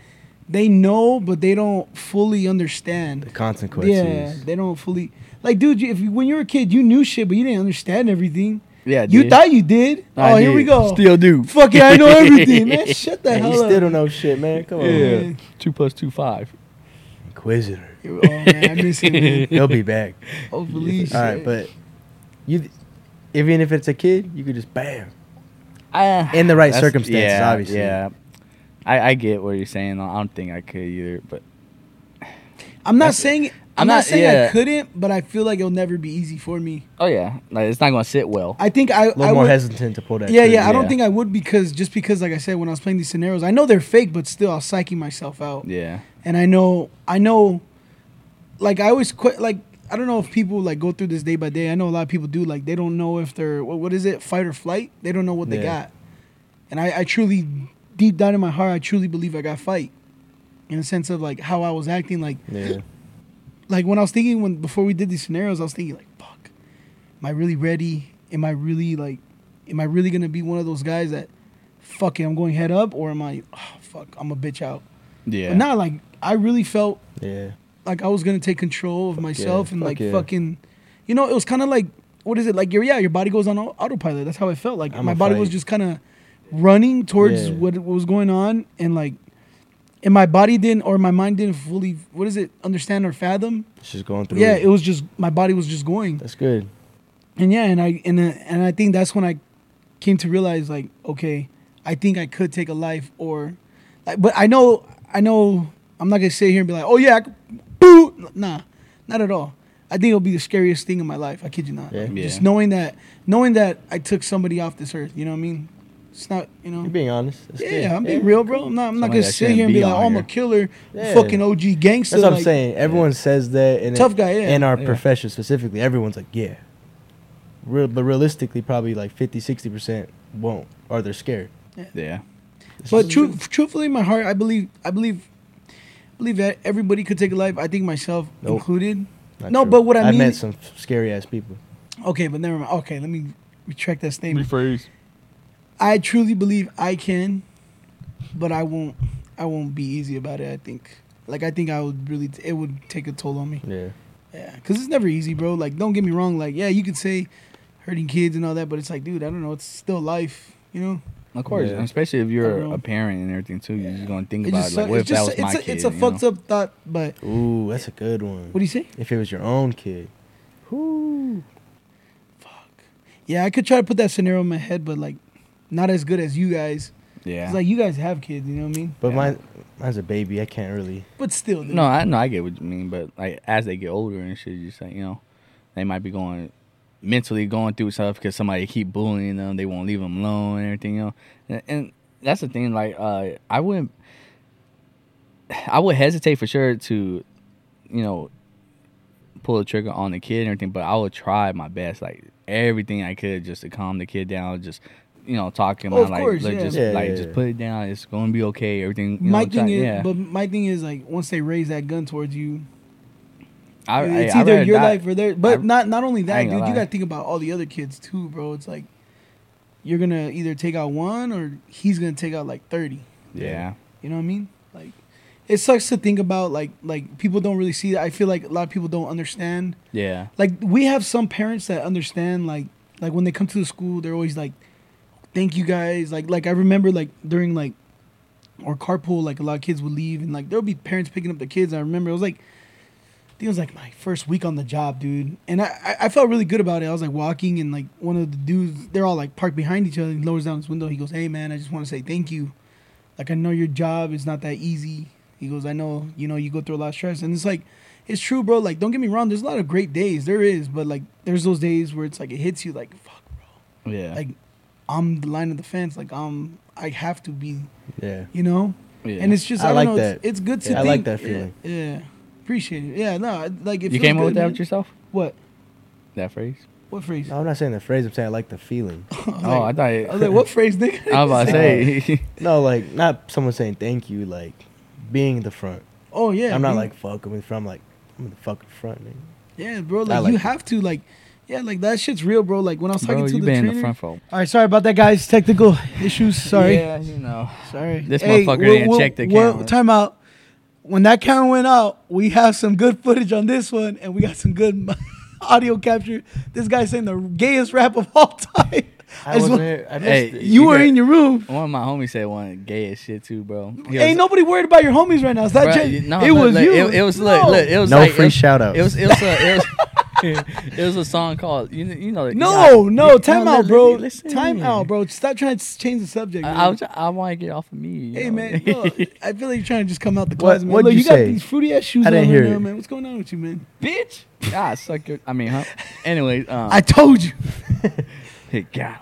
They know, but they don't fully understand. The consequences. Yeah, they don't fully... Like, dude, when you were a kid, you knew shit, but you didn't understand everything. Yeah, you thought you did. Here we go. Still do. Fuck yeah, I know everything, man. Shut the hell up. You still don't know shit, man. Come on, man. 2 + 2 = 5. Inquisitor. Oh man, I miss him. Man. He'll be back. Hopefully. All right, but you, even if it's a kid, you could just bam. In the right circumstances, obviously. Yeah. I get what you're saying. I don't think I could either, but I'm not saying I couldn't, but I feel like it'll never be easy for me. Oh, yeah. Like, it's not going to sit well. I think I... A little I more would, hesitant to pull that. Yeah. I don't think I would because, like I said, when I was playing these scenarios, I know they're fake, but still, I was psyching myself out. Yeah. And I know, like, I always quit, like, I don't know if people, like, go through this day by day. I know a lot of people do. Like, they don't know if they're, what is it? Fight or flight? They don't know what they got. And I truly deep down in my heart, I truly believe I got fight. In the sense of like how I was acting, like, yeah. Like when I was thinking before we did these scenarios, I was thinking like, fuck, am I really ready? Am I really like, am I really gonna be one of those guys that, fuck it, I'm going head up, or am I, oh fuck, I'm a bitch out? Yeah. But not like I really felt, yeah, like I was gonna take control of myself, yeah, and like, yeah, fucking, you know, it was kind of like, what is it like? Your body goes on autopilot. That's how I felt. Like my body was just kind of running towards, yeah, what was going on, and like. And my body didn't, or my mind didn't fully, understand or fathom. It's just going through. Yeah, it was just, my body was just going. That's good. And yeah, and I think that's when I came to realize, like, okay, I think I could take a life, or, like, but I know, I'm not going to sit here and be like, oh yeah, I could, boo. Nah, not at all. I think it'll be the scariest thing in my life. I kid you not. Yeah. Like, yeah. Just knowing that I took somebody off this earth, you know what I mean? It's not, you know. You're being honest. That's yeah, good. I'm being real, bro. I'm not gonna sit here and be like, "Oh, I'm a killer, yeah, fucking OG gangster." That's what I'm saying. Everyone says that, and tough guy, yeah. In our profession specifically, everyone's like, "Yeah," but realistically, probably like 50-60% won't, or they're scared. Yeah. Yeah. But truthfully, in my heart, I believe that everybody could take a life. I think myself included. No, true. But what I mean, I met some scary ass people. Okay, but never mind. Okay, let me retract that statement. Rephrase. I truly believe I can, but I won't be easy about it, I think. Like, I think I would really, it would take a toll on me. Yeah. Yeah, because it's never easy, bro. Like, don't get me wrong. Like, yeah, you could say hurting kids and all that, but it's like, dude, I don't know. It's still life, you know? Of course. Yeah. Especially if you're a parent and everything, too. You're just going to think about it. Like, what if that was my kid? It's a fucked up thought, but. Ooh, that's a good one. What do you say? If it was your own kid. Ooh. Fuck. Yeah, I could try to put that scenario in my head, but, like, not as good as you guys. Yeah. It's like you guys have kids, you know what I mean? But mine's a baby. I can't really. But still. Dude. No, I get what you mean. But like as they get older and shit, just like, you know, they might be mentally going through stuff because somebody keep bullying them. They won't leave them alone and everything, you know. And that's the thing. Like, I would hesitate for sure to, you know, pull the trigger on the kid and everything. But I would try my best, like everything I could, just to calm the kid down, just. You know, talking about just put it down. It's gonna be okay. Everything. You my thing is like once they raise that gun towards you, it's either your life or theirs. But not only that, dude. You gotta think about all the other kids too, bro. It's like you're gonna either take out one or he's gonna take out like 30. Yeah. You know what I mean? Like it sucks to think about. Like people don't really see that. I feel like a lot of people don't understand. Yeah. Like we have some parents that understand. Like when they come to the school, they're always like. Thank you guys. Like I remember like during like or carpool, like a lot of kids would leave and like there'll be parents picking up their kids. I remember it was like my first week on the job, dude. And I felt really good about it. I was like walking and like one of the dudes, they're all like parked behind each other. He lowers down his window. He goes, "Hey man, I just want to say thank you. Like I know your job is not that easy." He goes, "I know, you know, you go through a lot of stress." And it's like, it's true, bro. Like, don't get me wrong. There's a lot of great days. There is. But like, there's those days where it's like, it hits you like, fuck, bro. Yeah. Like, I'm the line of the fence. Like, I have to be, yeah, you know? Yeah. And it's just, I don't know. That. It's good to think. I like that feeling. Yeah. Appreciate it. Yeah, no, like, if you came up with that with yourself? What? That phrase? What phrase? No, I'm not saying the phrase. I'm saying I like the feeling. I was like, what phrase, nigga? I was about to say. No, like, not someone saying thank you, like, being in the front. Oh, yeah. I'm not like, fuck, I'm in the front. I'm like, I'm in the fucking front, nigga. Yeah, bro. Like, you have to, like... Yeah, like, that shit's real, bro. Like, when I was talking to the trainer... in the front phone. All right, sorry about that, guys. Technical issues. Sorry. Yeah, you know. Sorry. This motherfucker didn't check the camera. Time out. When that camera went out, we have some good footage on this one, and we got some good audio capture. This guy's saying the gayest rap of all time. I wasn't here. You were in your room. One of my homies said one gay as shit too, bro. Ain't nobody worried about your homies right now. It's not just... No, it was you. It was... Look, it was... No free shout-outs. It was... It was a song called you know. No, time out, bro. Listen. Time out, bro. Stop trying to change the subject. I want to get off of me. Hey, man, I feel like you're trying to just come out the closet. What did you say? You got these fruity ass shoes on right now, man. What's going on with you, man? Bitch. God, suck your. I mean, huh? Anyways, I told you. It got him.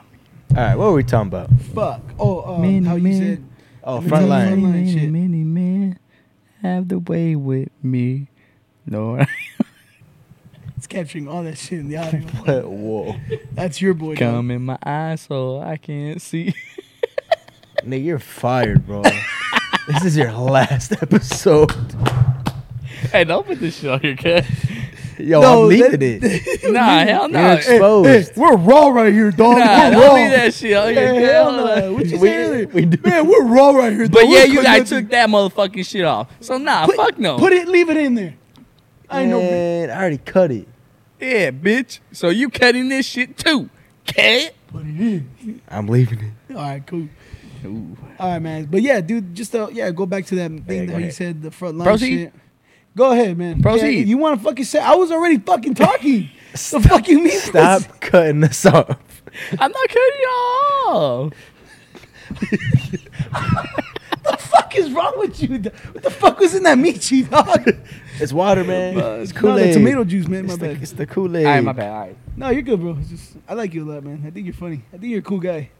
All right, what were we talking about? Fuck. Oh, how you said? Oh, frontline. Many men have the way with me, Lord. It's capturing all that shit in the audio. Whoa. That's your boy. Come in my eyes so I can't see. Nigga, you're fired, bro. This is your last episode. Hey, don't put this shit on your cat. Yo, no, I'm leaving it. Nah, hell no. Nah. You're exposed. Hey, we're raw right here, dog. Nah, we're raw. Leave that shit on your cat. What you saying? Man, we're raw right here, dog. But yeah, you guys took that motherfucking shit off. So nah, fuck no. Put it, leave it in there. I ain't no bitch. I already cut it. Yeah, bitch. So you cutting this shit too, cat? Put it in. I'm leaving it. All right, cool. Ooh. All right, man. But yeah, dude, just go back to that thing that you said, the front line shit. Go ahead, man. Proceed. Yeah, you want to fucking say? I was already fucking talking. Stop, the fuck you mean? Stop cutting this off. I'm not cutting you off. The fuck is wrong with you? What the fuck was in that Michi, dog? It's water, man. It's Kool-Aid. No, the tomato juice, man. My bad. It's the Kool-Aid. All right, my bad. All right. No, you're good, bro. It's just, I like you a lot, man. I think you're funny. I think you're a cool guy.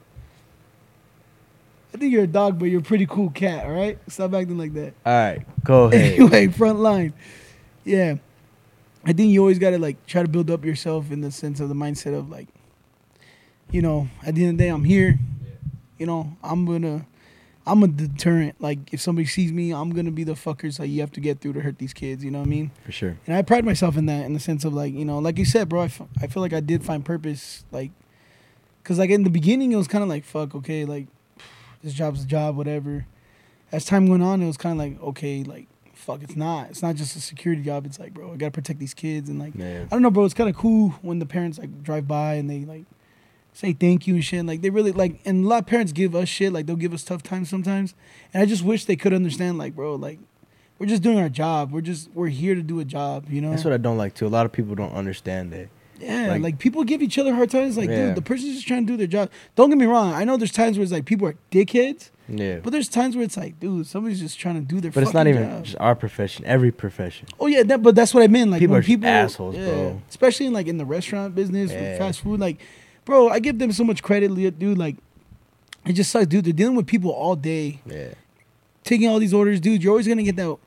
I think you're a dog, but you're a pretty cool cat, all right? Stop acting like that. All right, go ahead. Anyway, front line. Yeah. I think you always got to, like, try to build up yourself in the sense of the mindset of, like, you know, at the end of the day, I'm here. Yeah. You know, I'm a deterrent. Like, if somebody sees me, I'm going to be the fuckers that you have to get through to hurt these kids, you know what I mean? For sure. And I pride myself in that, in the sense of, like, you know, like you said, bro, I feel like I did find purpose, like, because, like, in the beginning, it was kind of like, fuck, okay, like, this job's a job, whatever. As time went on, it was kind of like, okay, like, fuck, it's not. It's not just a security job. It's like, bro, I got to protect these kids. And, like, man. I don't know, bro, it's kind of cool when the parents, like, drive by and they, like, say thank you and shit. And, like, they really, like, and a lot of parents give us shit. Like, they'll give us tough times sometimes. And I just wish they could understand, like, bro, like, we're just doing our job. We're here to do a job, you know? That's what I don't like, too. A lot of people don't understand that. Yeah, like people give each other hard times. Like, dude, the person's just trying to do their job. Don't get me wrong. I know there's times where it's like people are dickheads. Yeah. But there's times where it's like, dude, somebody's just trying to do their fucking job. But it's not even just our profession. Every profession. Oh, yeah, but that's what I meant. Like, people are assholes, bro. Especially in, like, in the restaurant business, with fast food. Like, bro, I give them so much credit, dude. Like, it just sucks, dude. They're dealing with people all day. Yeah. Taking all these orders, dude. You're always going to get that...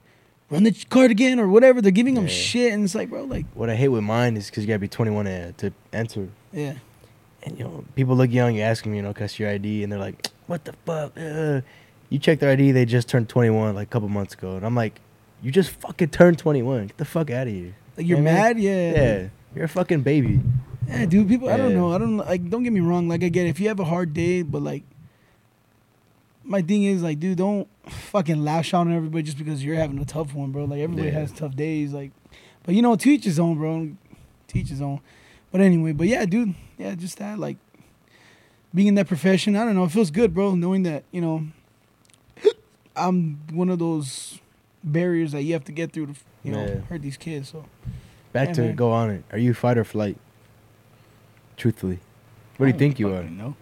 Run the card again or whatever. They're giving them shit. And it's like, bro, like... What I hate with mine is because you got to be 21 to enter. Yeah. And, you know, people look young. You ask them, you know, cuss your ID. And they're like, what the fuck? You check their ID. They just turned 21 like a couple months ago. And I'm like, you just fucking turned 21. Get the fuck out of here. Like, you're mad? Yeah. Yeah. You're a fucking baby. Yeah, dude. People... Yeah. I don't know. I don't... Like, don't get me wrong. Like, I get it. If you have a hard day, but, like... My thing is, like, dude, don't fucking lash out on everybody just because you're having a tough one, bro. Like, everybody has tough days. Like, but, you know, to each his own, bro. To each his own. But anyway, but yeah, dude. Yeah, just that, like, being in that profession. I don't know. It feels good, bro, knowing that, you know, I'm one of those barriers that you have to get through to, you know, hurt these kids. So go on it. Are you fight or flight? Truthfully. What do you think you are? No.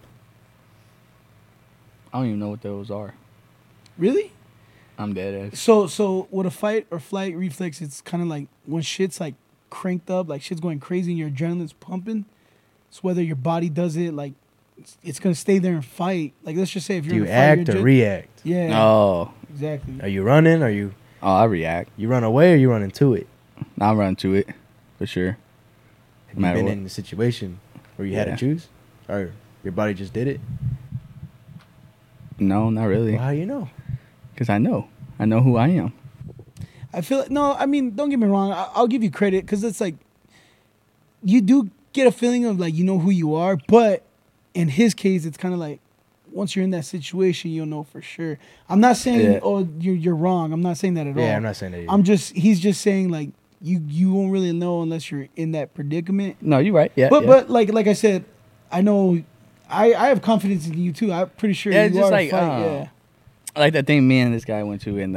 I don't even know what those are. Really? I'm dead ass. So with a fight or flight reflex, it's kind of like when shit's like cranked up, like shit's going crazy and your adrenaline's pumping. It's whether your body does it, like it's going to stay there and fight. Like, let's just say if you're in a fight, you act or react. Yeah. Oh. Exactly. Are you running? Are you? Oh, I react. You run away or you run into it? I'm running to it, for sure. Have you been in the situation where you had to choose? Or your body just did it? No, not really. Well, how do you know? Because I know. I know who I am. I feel... No, I mean, don't get me wrong. I'll give you credit because it's like... You do get a feeling of, like, you know who you are. But in his case, it's kind of like... Once you're in that situation, you'll know for sure. I'm not saying, you're wrong. I'm not saying that at all. Yeah, I'm not saying that either. He's just saying, like, you won't really know unless you're in that predicament. No, you're right. Yeah. But like I said, I know... I have confidence in you, too. I'm pretty sure you are like, fight, I like that thing me and this guy went to in,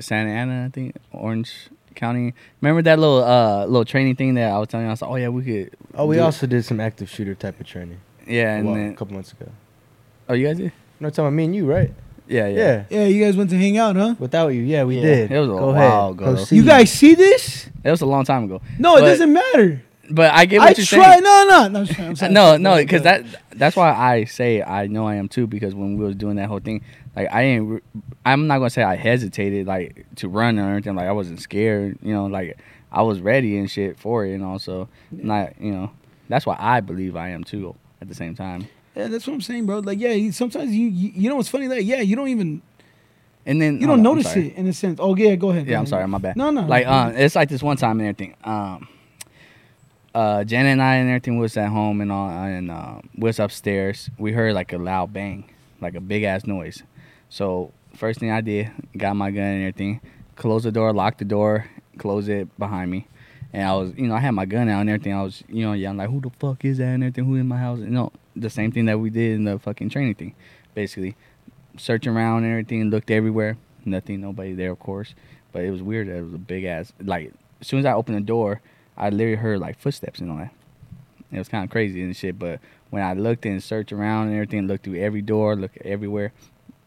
Santa Ana, I think, Orange County. Remember that little training thing that I was telling you? I was like, oh, yeah, we could. Oh, we also did some active shooter type of training. Yeah. A couple months ago. Oh, you guys did? No, it's about me and you, right? Yeah. Yeah, you guys went to hang out, huh? Without you. Yeah, we did. It was a while ago. You guys see this? It was a long time ago. No, it doesn't matter. But I get what you're saying. No, because that's why I say I know I am too. Because when we was doing that whole thing, like I'm not gonna say I hesitated like to run or anything. Like I wasn't scared, you know. Like I was ready and shit for it, and also not, you know. That's why I believe I am too. At the same time, Yeah, that's what I'm saying, bro. Like, yeah, sometimes you know what's funny? Like, yeah, you don't even... And then you don't notice it in a sense. Oh yeah, go ahead. Yeah, I'm sorry, my bad. No. Like it's like this one time and everything. Janet and I and everything was at home and all, and we was upstairs. We heard like a loud bang, like a big ass noise. So first thing I did, got my gun and everything, closed the door, locked the door, closed it behind me, and I was, I had my gun out and everything. I was, yelling like, "Who the fuck is that?" and everything. Who in my house? The same thing that we did in the fucking training thing, basically. Searching around and everything, looked everywhere, nothing, nobody there, of course. But it was weird that it was a big ass, like, as soon as I opened the door, I literally heard like footsteps and all that. It was kind of crazy and shit. But when I looked and searched around and everything, looked through every door, looked everywhere,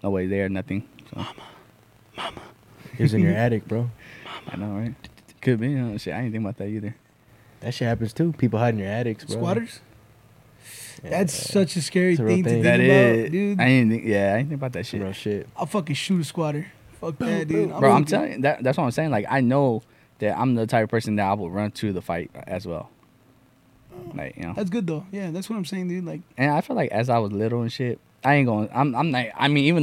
nobody there, nothing. So, mama, it was in your attic, bro. Mama, I know, right? Could be, shit. I didn't think about that either. That shit happens too. People hide in your attics, bro. Squatters. Yeah, that's such a scary thing to think that about, dude. I didn't think about that shit. Real shit. I'll fucking shoot a squatter. Fuck that, dude. Bro, I'm telling you, that's what I'm saying. Like, I know that I'm the type of person that I will run to the fight as well. Like, that's good though. Yeah, that's what I'm saying, dude. Like, and I feel like as I was little and shit, even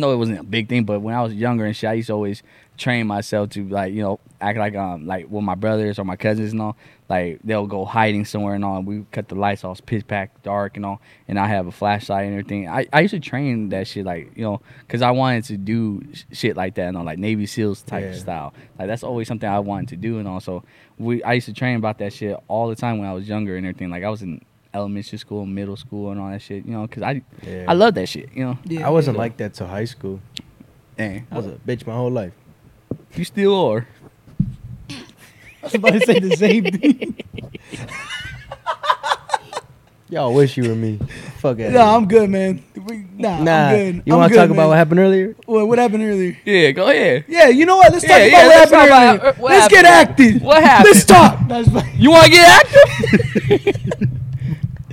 though it wasn't a big thing, but when I was younger and shit, I used to always train myself to like, act like with my brothers or my cousins and all, like they'll go hiding somewhere and all, and we cut the lights off, pitch black, dark and all, and I have a flashlight and everything. I used to train that shit, like, because I wanted to do shit like that and all, like Navy SEALs type of style. Like, that's always something I wanted to do and all. So I used to train about that shit all the time when I was younger and everything. Like, I was in elementary school, middle school, and all that shit, because I love that shit, Yeah. I wasn't like that till high school. Dang. I was a bitch my whole life. You still are. I was about to say the same thing. Y'all wish you were me. Fuck it. No, I'm good, man. I'm good. You want to talk about what happened earlier? What happened earlier? Yeah, go ahead. Yeah, you know what? Let's talk about what happened earlier. Let's get active. What happened? Let's talk. You want to get active?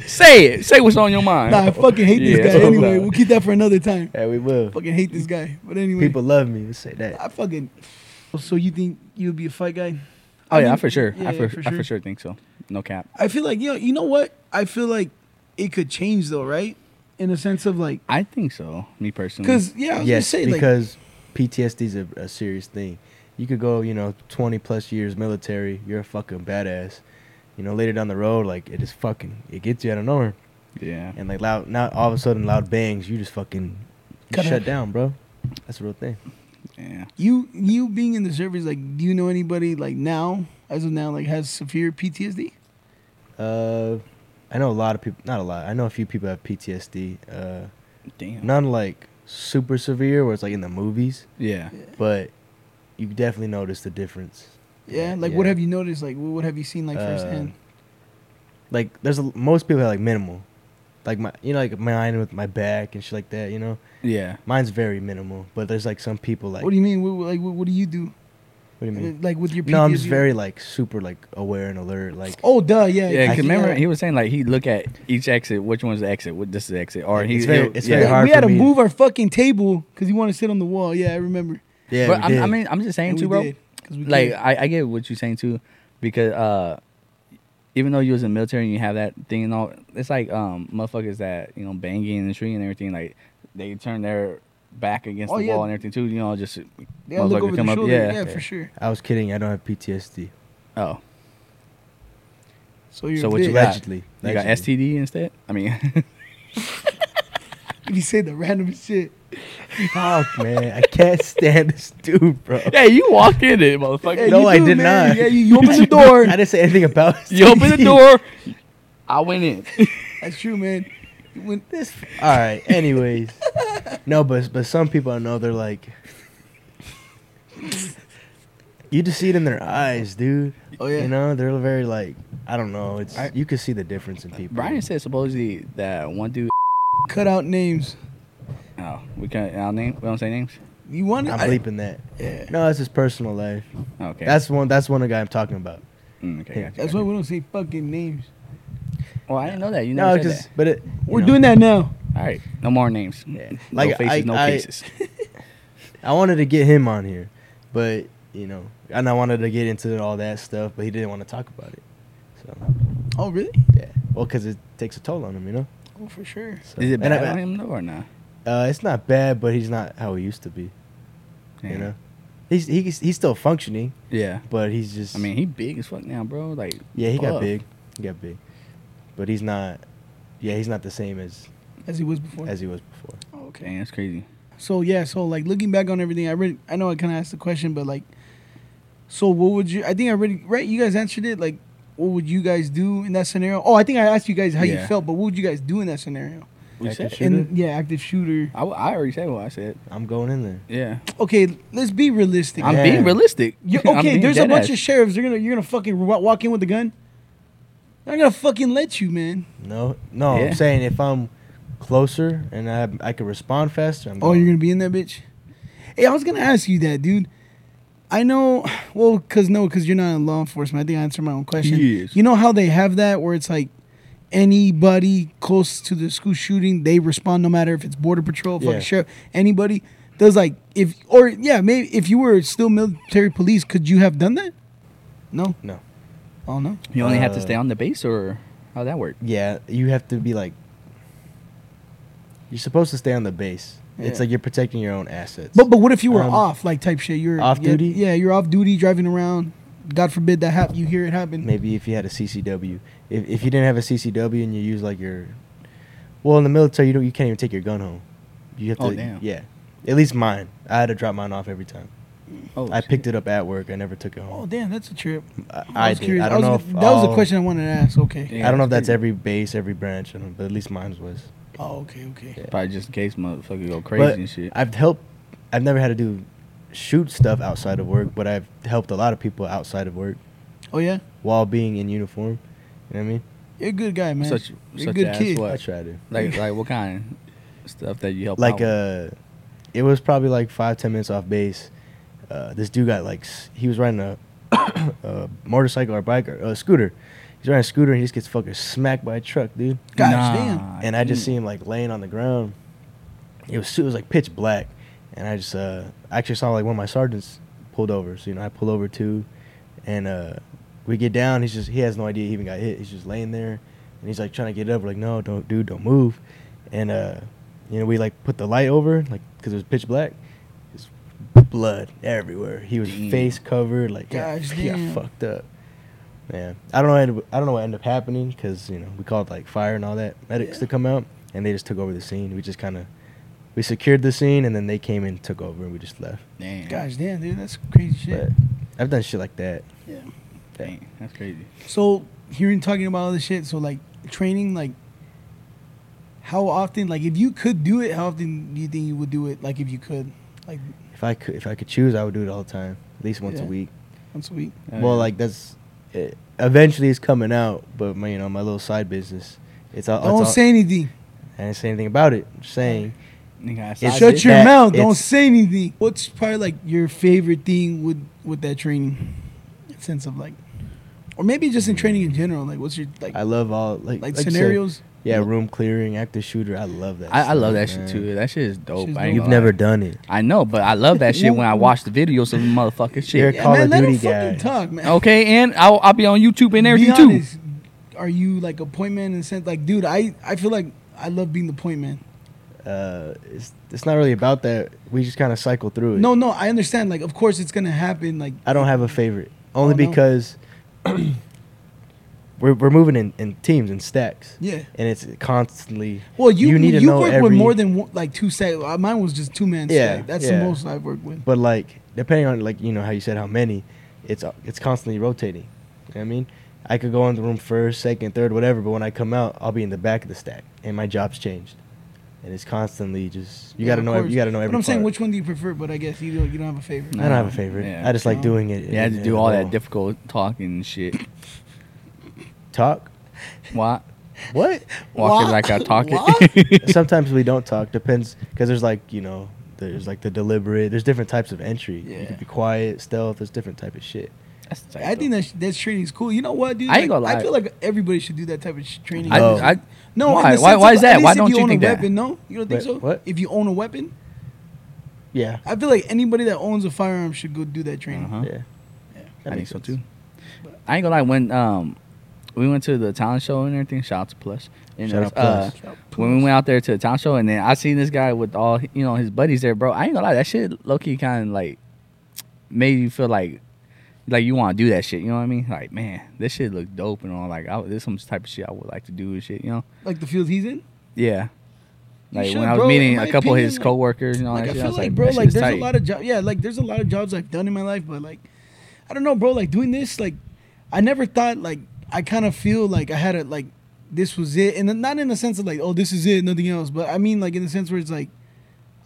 Say it. Say what's on your mind. Nah, I fucking hate this guy. Anyway, we'll keep that for another time. Yeah, we will. I fucking hate this guy. But anyway. People love me. Let's say that. I fucking... So you think you'll be a fight guy? Oh, I mean, for sure. Yeah, I for sure think so. No cap. I feel like, you know what? I feel like it could change though, right? In a sense of like... I think so. Me personally. Because, because PTSD is a serious thing. You could go, 20 plus years military. You're a fucking badass. Later down the road, like, it is fucking, it gets you out of nowhere. Yeah. And, like, all of a sudden, loud bangs, you just fucking shut down, bro. That's a real thing. Yeah. You being in the service, like, do you know anybody, like, as of now, has severe PTSD? I know a lot of people, not a lot. I know a few people have PTSD. Damn. None, like, super severe, where it's, like, in the movies. Yeah. But you definitely notice the difference. Yeah, what have you noticed? Like, what have you seen, like, firsthand? Like, most people have, like, minimal. Like, mine with my back and shit like that, Yeah. Mine's very minimal, but there's, like, some people, like... What do you mean? What do you do? What do you mean? Like, with your PTSD? No, I'm just very, like, super, like, aware and alert, like... Oh, duh, yeah. Yeah, because remember, he was saying, like, he'd look at each exit, which one's the exit, this is the exit, or he... It's very hard for me. We had to move our fucking table because he wanted to sit on the wall. Yeah, I remember. Yeah, but I mean, I'm just saying, too, bro... Did. Like, I get what you're saying, too, because even though you was in the military and you have that thing and all, it's like motherfuckers that, banging in the tree and everything, like, they turn their back against the wall and everything, too, just motherfuckers come up. Yeah, for sure. I was kidding. I don't have PTSD. Oh. So what you got? You got STD instead? I mean... You say the random shit. Fuck, man. I can't stand this dude, bro. Yeah, you walk in it, motherfucker. Yeah, no, I did not. Yeah, you open the door. I didn't say anything about it. You open the door. I went in. That's true, man. You went this. All right. Anyways. No, but some people I know, they're like... You just see it in their eyes, dude. Oh, yeah. They're very like... I don't know. It's you can see the difference in people. Brian said supposedly that one dude... Cut out names. Oh, we cut out names? We don't say names? You want to? I'm bleeping that. Yeah. No, that's his personal life. Okay. That's one of the guy I'm talking about. Okay. Yeah. That's why we don't say fucking names. Well, I didn't know that. You never said that. But we're doing that now. All right. No more names. Yeah. Like, no faces, no cases. I wanted to get him on here, but, and I wanted to get into all that stuff, but he didn't want to talk about it. So. Oh, really? Yeah. Well, because it takes a toll on him, Oh, for sure. So is it bad on him, though, or not? It's not bad, but he's not how he used to be. Yeah. You know? He's still functioning. Yeah. But he's just... I mean, he big as fuck now, bro. Like, yeah, he got big. He got big. But he's not... Yeah, he's not the same as... As he was before? As he was before. Oh, okay, that's crazy. So, yeah, so, like, looking back on everything, I know I kind of asked the question, but, like... So, what would you... I think I already... Right, you guys answered it, like... What would you guys do in that scenario? Oh, I think I asked you guys how you felt, but what would you guys do in that scenario? Active shooter. I already said what I said. I'm going in there. Yeah. Okay, let's be realistic. I'm being realistic. There's a bunch of sheriffs. You're gonna fucking walk in with a gun. They're not gonna fucking let you, man. No. Yeah. I'm saying if I'm closer and I can respond faster. I'm going. Oh, you're gonna be in that bitch. Hey, I was gonna ask you that, dude. I know, well, because you're not in law enforcement. I think I answered my own question. Yes. You know how they have that where it's like anybody close to the school shooting, they respond no matter if it's border patrol, fucking sheriff, anybody. There's like, maybe if you were still military police, could you have done that? No. Oh, no. You only have to stay on the base, or how'd that work? Yeah, you have to be like, you're supposed to stay on the base. Yeah. It's like you're protecting your own assets. But what if you were off, like type shit? You're off duty? Yeah, you're off duty driving around. God forbid that you hear it happen. Maybe if you had a CCW. If you didn't have a CCW and you use like your... Well, in the military, you can't even take your gun home. You have to... Oh, damn. Yeah. At least mine. I had to drop mine off every time. Oh, I picked it up at work. I never took it home. Oh, damn, that's a trip. I was curious. That was the question I wanted to ask. Okay. Damn, I don't know if that's every base, every branch, but at least mine was... Oh, okay. Yeah. Probably just in case motherfucker go crazy and shit. I've never had to shoot stuff outside of work, but I've helped a lot of people outside of work. Oh, yeah? While being in uniform. You know what I mean? You're a good guy, man. You're a good kid. What? I try to. Like what kind of stuff that you help out with? It was probably like 5-10 minutes off base. This dude got he was riding a motorcycle or bike or a scooter. He's riding a scooter and he just gets fucking smacked by a truck, dude. Gosh damn. And I just see him laying on the ground. It was like pitch black. And I just actually saw one of my sergeants pulled over. So, I pull over too. And we get down. He has no idea he even got hit. He's just laying there. And he's like trying to get up. We're like, no, don't move. And, we put the light over because it was pitch black. Just blood everywhere. He was face covered. Gosh damn. He got fucked up. Yeah, I don't know what ended up happening because we called fire and all that medics to come out and they just took over the scene. We just we secured the scene and then they came in and took over and we just left. Damn. Gosh damn, dude, that's crazy shit. But I've done shit like that. Yeah. Dang, that's crazy. So hearing talking about all this shit, so training, how often? If you could do it, how often do you think you would do it? If you could, if I could choose, I would do it all the time, at least once a week. Once a week. Well, that's. It eventually it's coming out, but my little side business. Don't say anything. I didn't say anything about it. I'm just saying. Shut your mouth. Don't say anything. What's probably your favorite thing with that training? Sense of or maybe just in training in general. What's your I love all scenarios. Said, room clearing, active shooter. I love that. I love that shit too. That shit is dope. You've never done it. I know, but I love that shit when I watch the videos of the motherfucking shit. You're a Call of Duty guy. Let him fucking talk, man. Okay, and I'll be on YouTube and everything too. Are you a point man in the sense? Dude, I feel like I love being the point man. It's not really about that. We just kind of cycle through it. No, I understand. Of course it's gonna happen. I don't have a favorite, only because. We're moving in teams and stacks. Yeah. And it's constantly... Well, you need to know every... You work with more than, two stacks. Mine was just two-man stack. That's the most I've worked with. But, depending on, how you said how many, it's constantly rotating. You know what I mean? I could go in the room first, second, third, whatever, but when I come out, I'll be in the back of the stack, and my job's changed. And it's constantly just... You got to know every part. But I'm saying, which one do you prefer? But I guess you don't have a favorite. I don't have a favorite. Yeah. I just like doing it. Yeah, I just do all that difficult talking and shit. Talk? What? What? Walking like I talk it. Sometimes we don't talk. Depends. Because there's the deliberate. There's different types of entry. Yeah. You can be quiet, stealth. There's different type of shit. I think that training is cool. You know what, dude? I ain't gonna lie. I feel like everybody should do that type of training. Why is that? Why don't you think that? Weapon, no? You don't think so? What? If you own a weapon? Yeah. I feel like anybody that owns a firearm should go do that training. Uh-huh. Yeah. I think so, too. But I ain't gonna lie. When... we went to the talent show and everything. Shout out to Plus. And when we went out there to the talent show, and then I seen this guy with all, you know, his buddies there, bro. I ain't gonna lie, that shit low key kind of like made you feel like you want to do that shit. You know what I mean? Like, man, this shit look dope and all. Like, this some type of shit I would like to do and shit. You know, like the field he's in. Yeah. Like when I was meeting a couple of his coworkers and all that shit, I was like, bro, like there's a lot of jobs. Yeah, like there's a lot of jobs I've done in my life, but like, I don't know, bro. Like doing this, like, I never thought like I kind of feel like I had it like this was it, and not in the sense of like, oh, this is it, nothing else, but I mean like in the sense where it's like,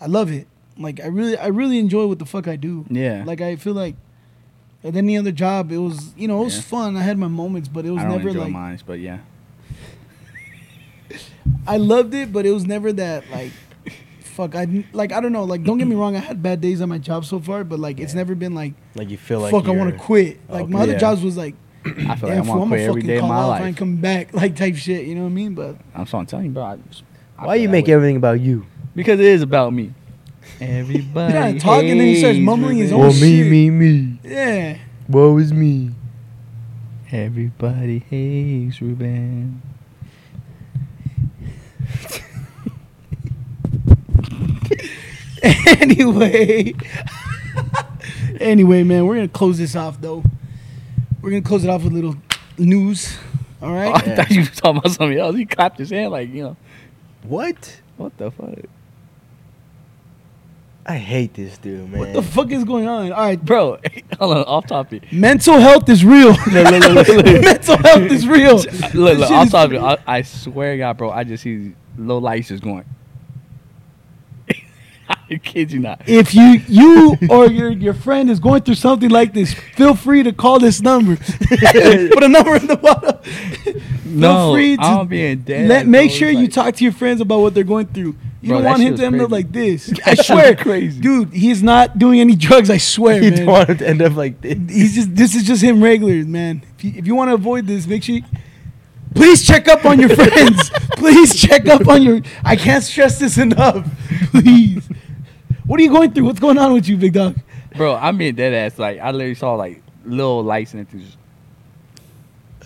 I love it. Like I really enjoy what the fuck I do. Yeah. Like I feel like at any other job, it was, you know, it was fun. I had my moments, but it was never like. I don't enjoy mine, but yeah. I loved it, but it was never that like, fuck. I don't know. Like, don't get me wrong. I had bad days at my job so far, but like, it's never been like. Like you feel like. Fuck, I want to quit. Like my other jobs was like. I feel like I want to quit every day of my life. And come back, like type shit. You know what I mean? But I'm so telling you, bro. Why you make everything about you? Because it is about me. Everybody. You're not talking, and then he starts mumbling his own shit. Well, me. Yeah. Woe is me. Everybody hates Ruben. Anyway, man, we're gonna close this off though. We're gonna close it off with a little news. All right. Oh, I thought you were talking about something else. He clapped his hand like, you know. What? What the fuck? I hate this dude, man. What the fuck is going on? All right, bro. Hold on, off topic. Mental health is real. Look. Mental health is real. Look, off topic. I swear to God, bro. I just see low lights is going. I kid you not. If you or your friend is going through something like this, feel free to call this number. Put a number in the bottom. No, I'm being dead. Make sure you talk to your friends about what they're going through. You don't want him to end up like this. I swear, crazy dude. He's not doing any drugs. I swear, man. You don't want him to end up like this. This is just him regular, man. If you want to avoid this, make sure. Please check up on your friends. Please check up on your. I can't stress this enough. Please. What are you going through? What's going on with you, big dog? Bro, I'm being dead ass. Like, I literally saw, like, little lights and things.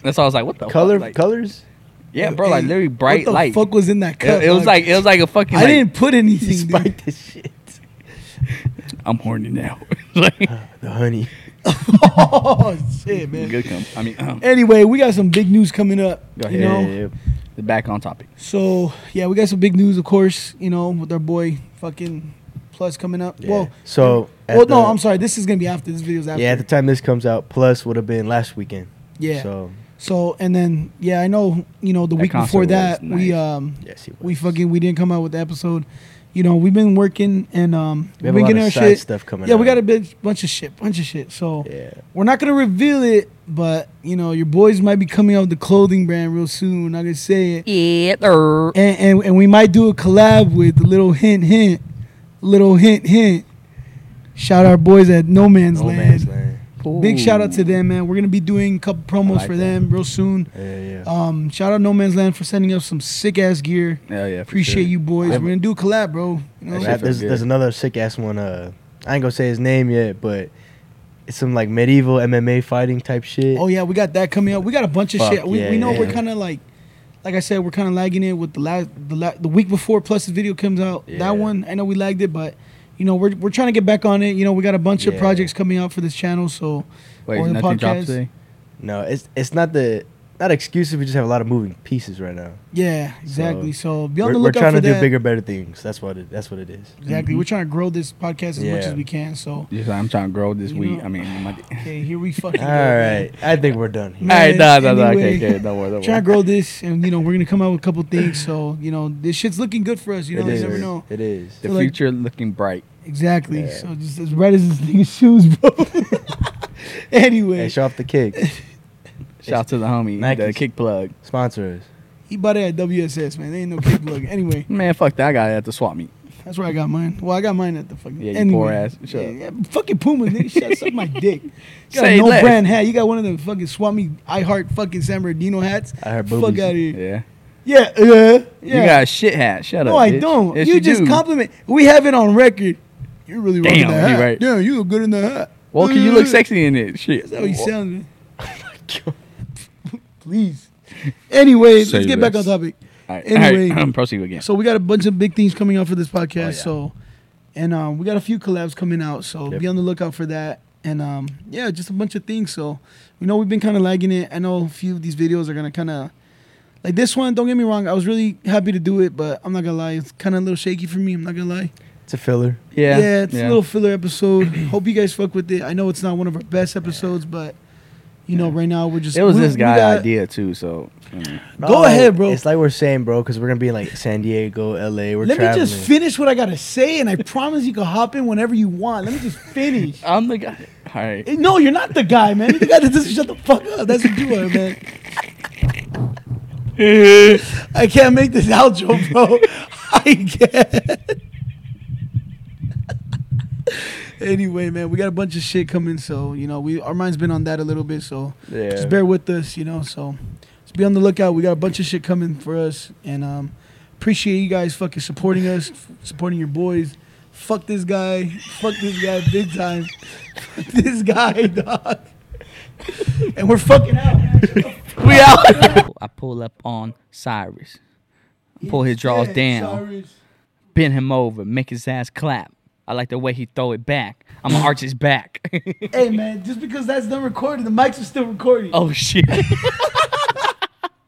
That's why I was like, what the fuck? Like, colors? Yeah, bro, like, literally bright light. What the fuck was in that cup? It was like a fucking. I didn't put anything. Despite this shit. I'm horny now. Like, the honey. Oh, shit, man. Good come. I mean, anyway, we got some big news coming up. Go ahead. You know? Yeah. Back on topic. So, yeah, we got some big news, of course, you know, with our boy fucking. Plus coming up. Yeah. Well, so no, I'm sorry. This is gonna be after this video's after. Yeah, at the time this comes out, Plus would have been last weekend. Yeah. So and then I know the week before that we we didn't come out with the episode. You know, we've been working and we've been getting our shit stuff coming. Yeah, we got a bunch of shit. So we're not gonna reveal it, but you know your boys might be coming out with the clothing brand real soon. I can say it. Yeah. And we might do a collab with a little hint. Little hint. Shout our boys at No Man's Land. Big shout out to them, man. We're going to be doing a couple promos for them real soon. Yeah. Shout out No Man's Land for sending us some sick-ass gear. Yeah. Appreciate you boys. We're going to do a collab, bro. You know? There's another sick-ass one. I ain't going to say his name yet, but it's some, like, medieval MMA fighting type shit. Oh, yeah. We got that coming up. We got a bunch of shit. We know we're kind of like... Like I said, we're kind of lagging it with the week before Plus's video comes out. Yeah. That one, I know we lagged it, but you know we're trying to get back on it. You know we got a bunch of projects coming out for this channel, so or the podcast. No, it's not excuses. We just have a lot of moving pieces right now. Yeah, exactly. So be on the lookout for that. We're trying to do bigger, better things. That's what it is. Exactly. Mm-hmm. We're trying to grow this podcast as much as we can. So yes, I'm trying to grow this week. I mean, okay, here we fucking go. All right, man. I think we're done here. All right, no, okay, don't worry. Trying to grow this, and we're gonna come out with a couple things. So this shit's looking good for us. You never know. It is. So, the future looking bright. Exactly. Yeah. So just as bright as this nigga's shoes, bro. Anyway, show off the kick. Shout out to the homie, Nike's the kick plug. Sponsor us. He bought it at WSS, man. There ain't no kick plug. Anyway. Man, fuck that. I got it at the swap meet. That's where I got mine. Well, I got mine at the fucking... Yeah, poor ass. Shut up. Fucking Puma, nigga. Shut up my dick. You got brand hat. You got one of the fucking swap meet, I heart fucking San Bernardino hats. I heard boobies. Fuck out of here. Yeah. You got a shit hat. Shut up, bitch. No, I don't. Yes, you just compliment. We have it on record. You're really rocking that hat. Right. Damn, you look good in that hat. Well, you look sexy in it. Shit. That's how you sound, man. Please. Anyways, let's get back on topic. All right. Anyway, all right. Proceed again. So we got a bunch of big things coming out for this podcast. Oh, yeah. So, and we got a few collabs coming out. So be on the lookout for that. And yeah, just a bunch of things. So you know we've been kind of lagging it. I know a few of these videos are gonna kind of like this one. Don't get me wrong. I was really happy to do it, but I'm not gonna lie, it's kind of a little shaky for me. I'm not gonna lie. It's a filler. Yeah. Yeah, it's a little filler episode. Hope you guys fuck with it. I know it's not one of our best episodes, but you know, right now we're just... It was this guy's idea, too, so... Go ahead, bro. It's like we're saying, bro, because we're going to be in, like, San Diego, L.A. We're traveling. Let me just finish what I got to say, and I promise you can hop in whenever you want. Let me just finish. I'm the guy. All right. No, you're not the guy, man. You're the guy that doesn't shut the fuck up. That's what you are, man. I can't make this outro, bro. I can't. Anyway, man, we got a bunch of shit coming, so you know our mind's been on that a little bit, so just bear with us, you know. So just be on the lookout. We got a bunch of shit coming for us, and appreciate you guys fucking supporting us, supporting your boys. Fuck this guy, fuck this guy, big time. Fuck this guy, dog. And we're fucking out. We out. I pull up on Cyrus, pull his drawers down, Cyrus. Bend him over, make his ass clap. I like the way he throw it back. I'm going to arch his back. Hey, man, just because that's done recording, the mics are still recording. Oh, shit.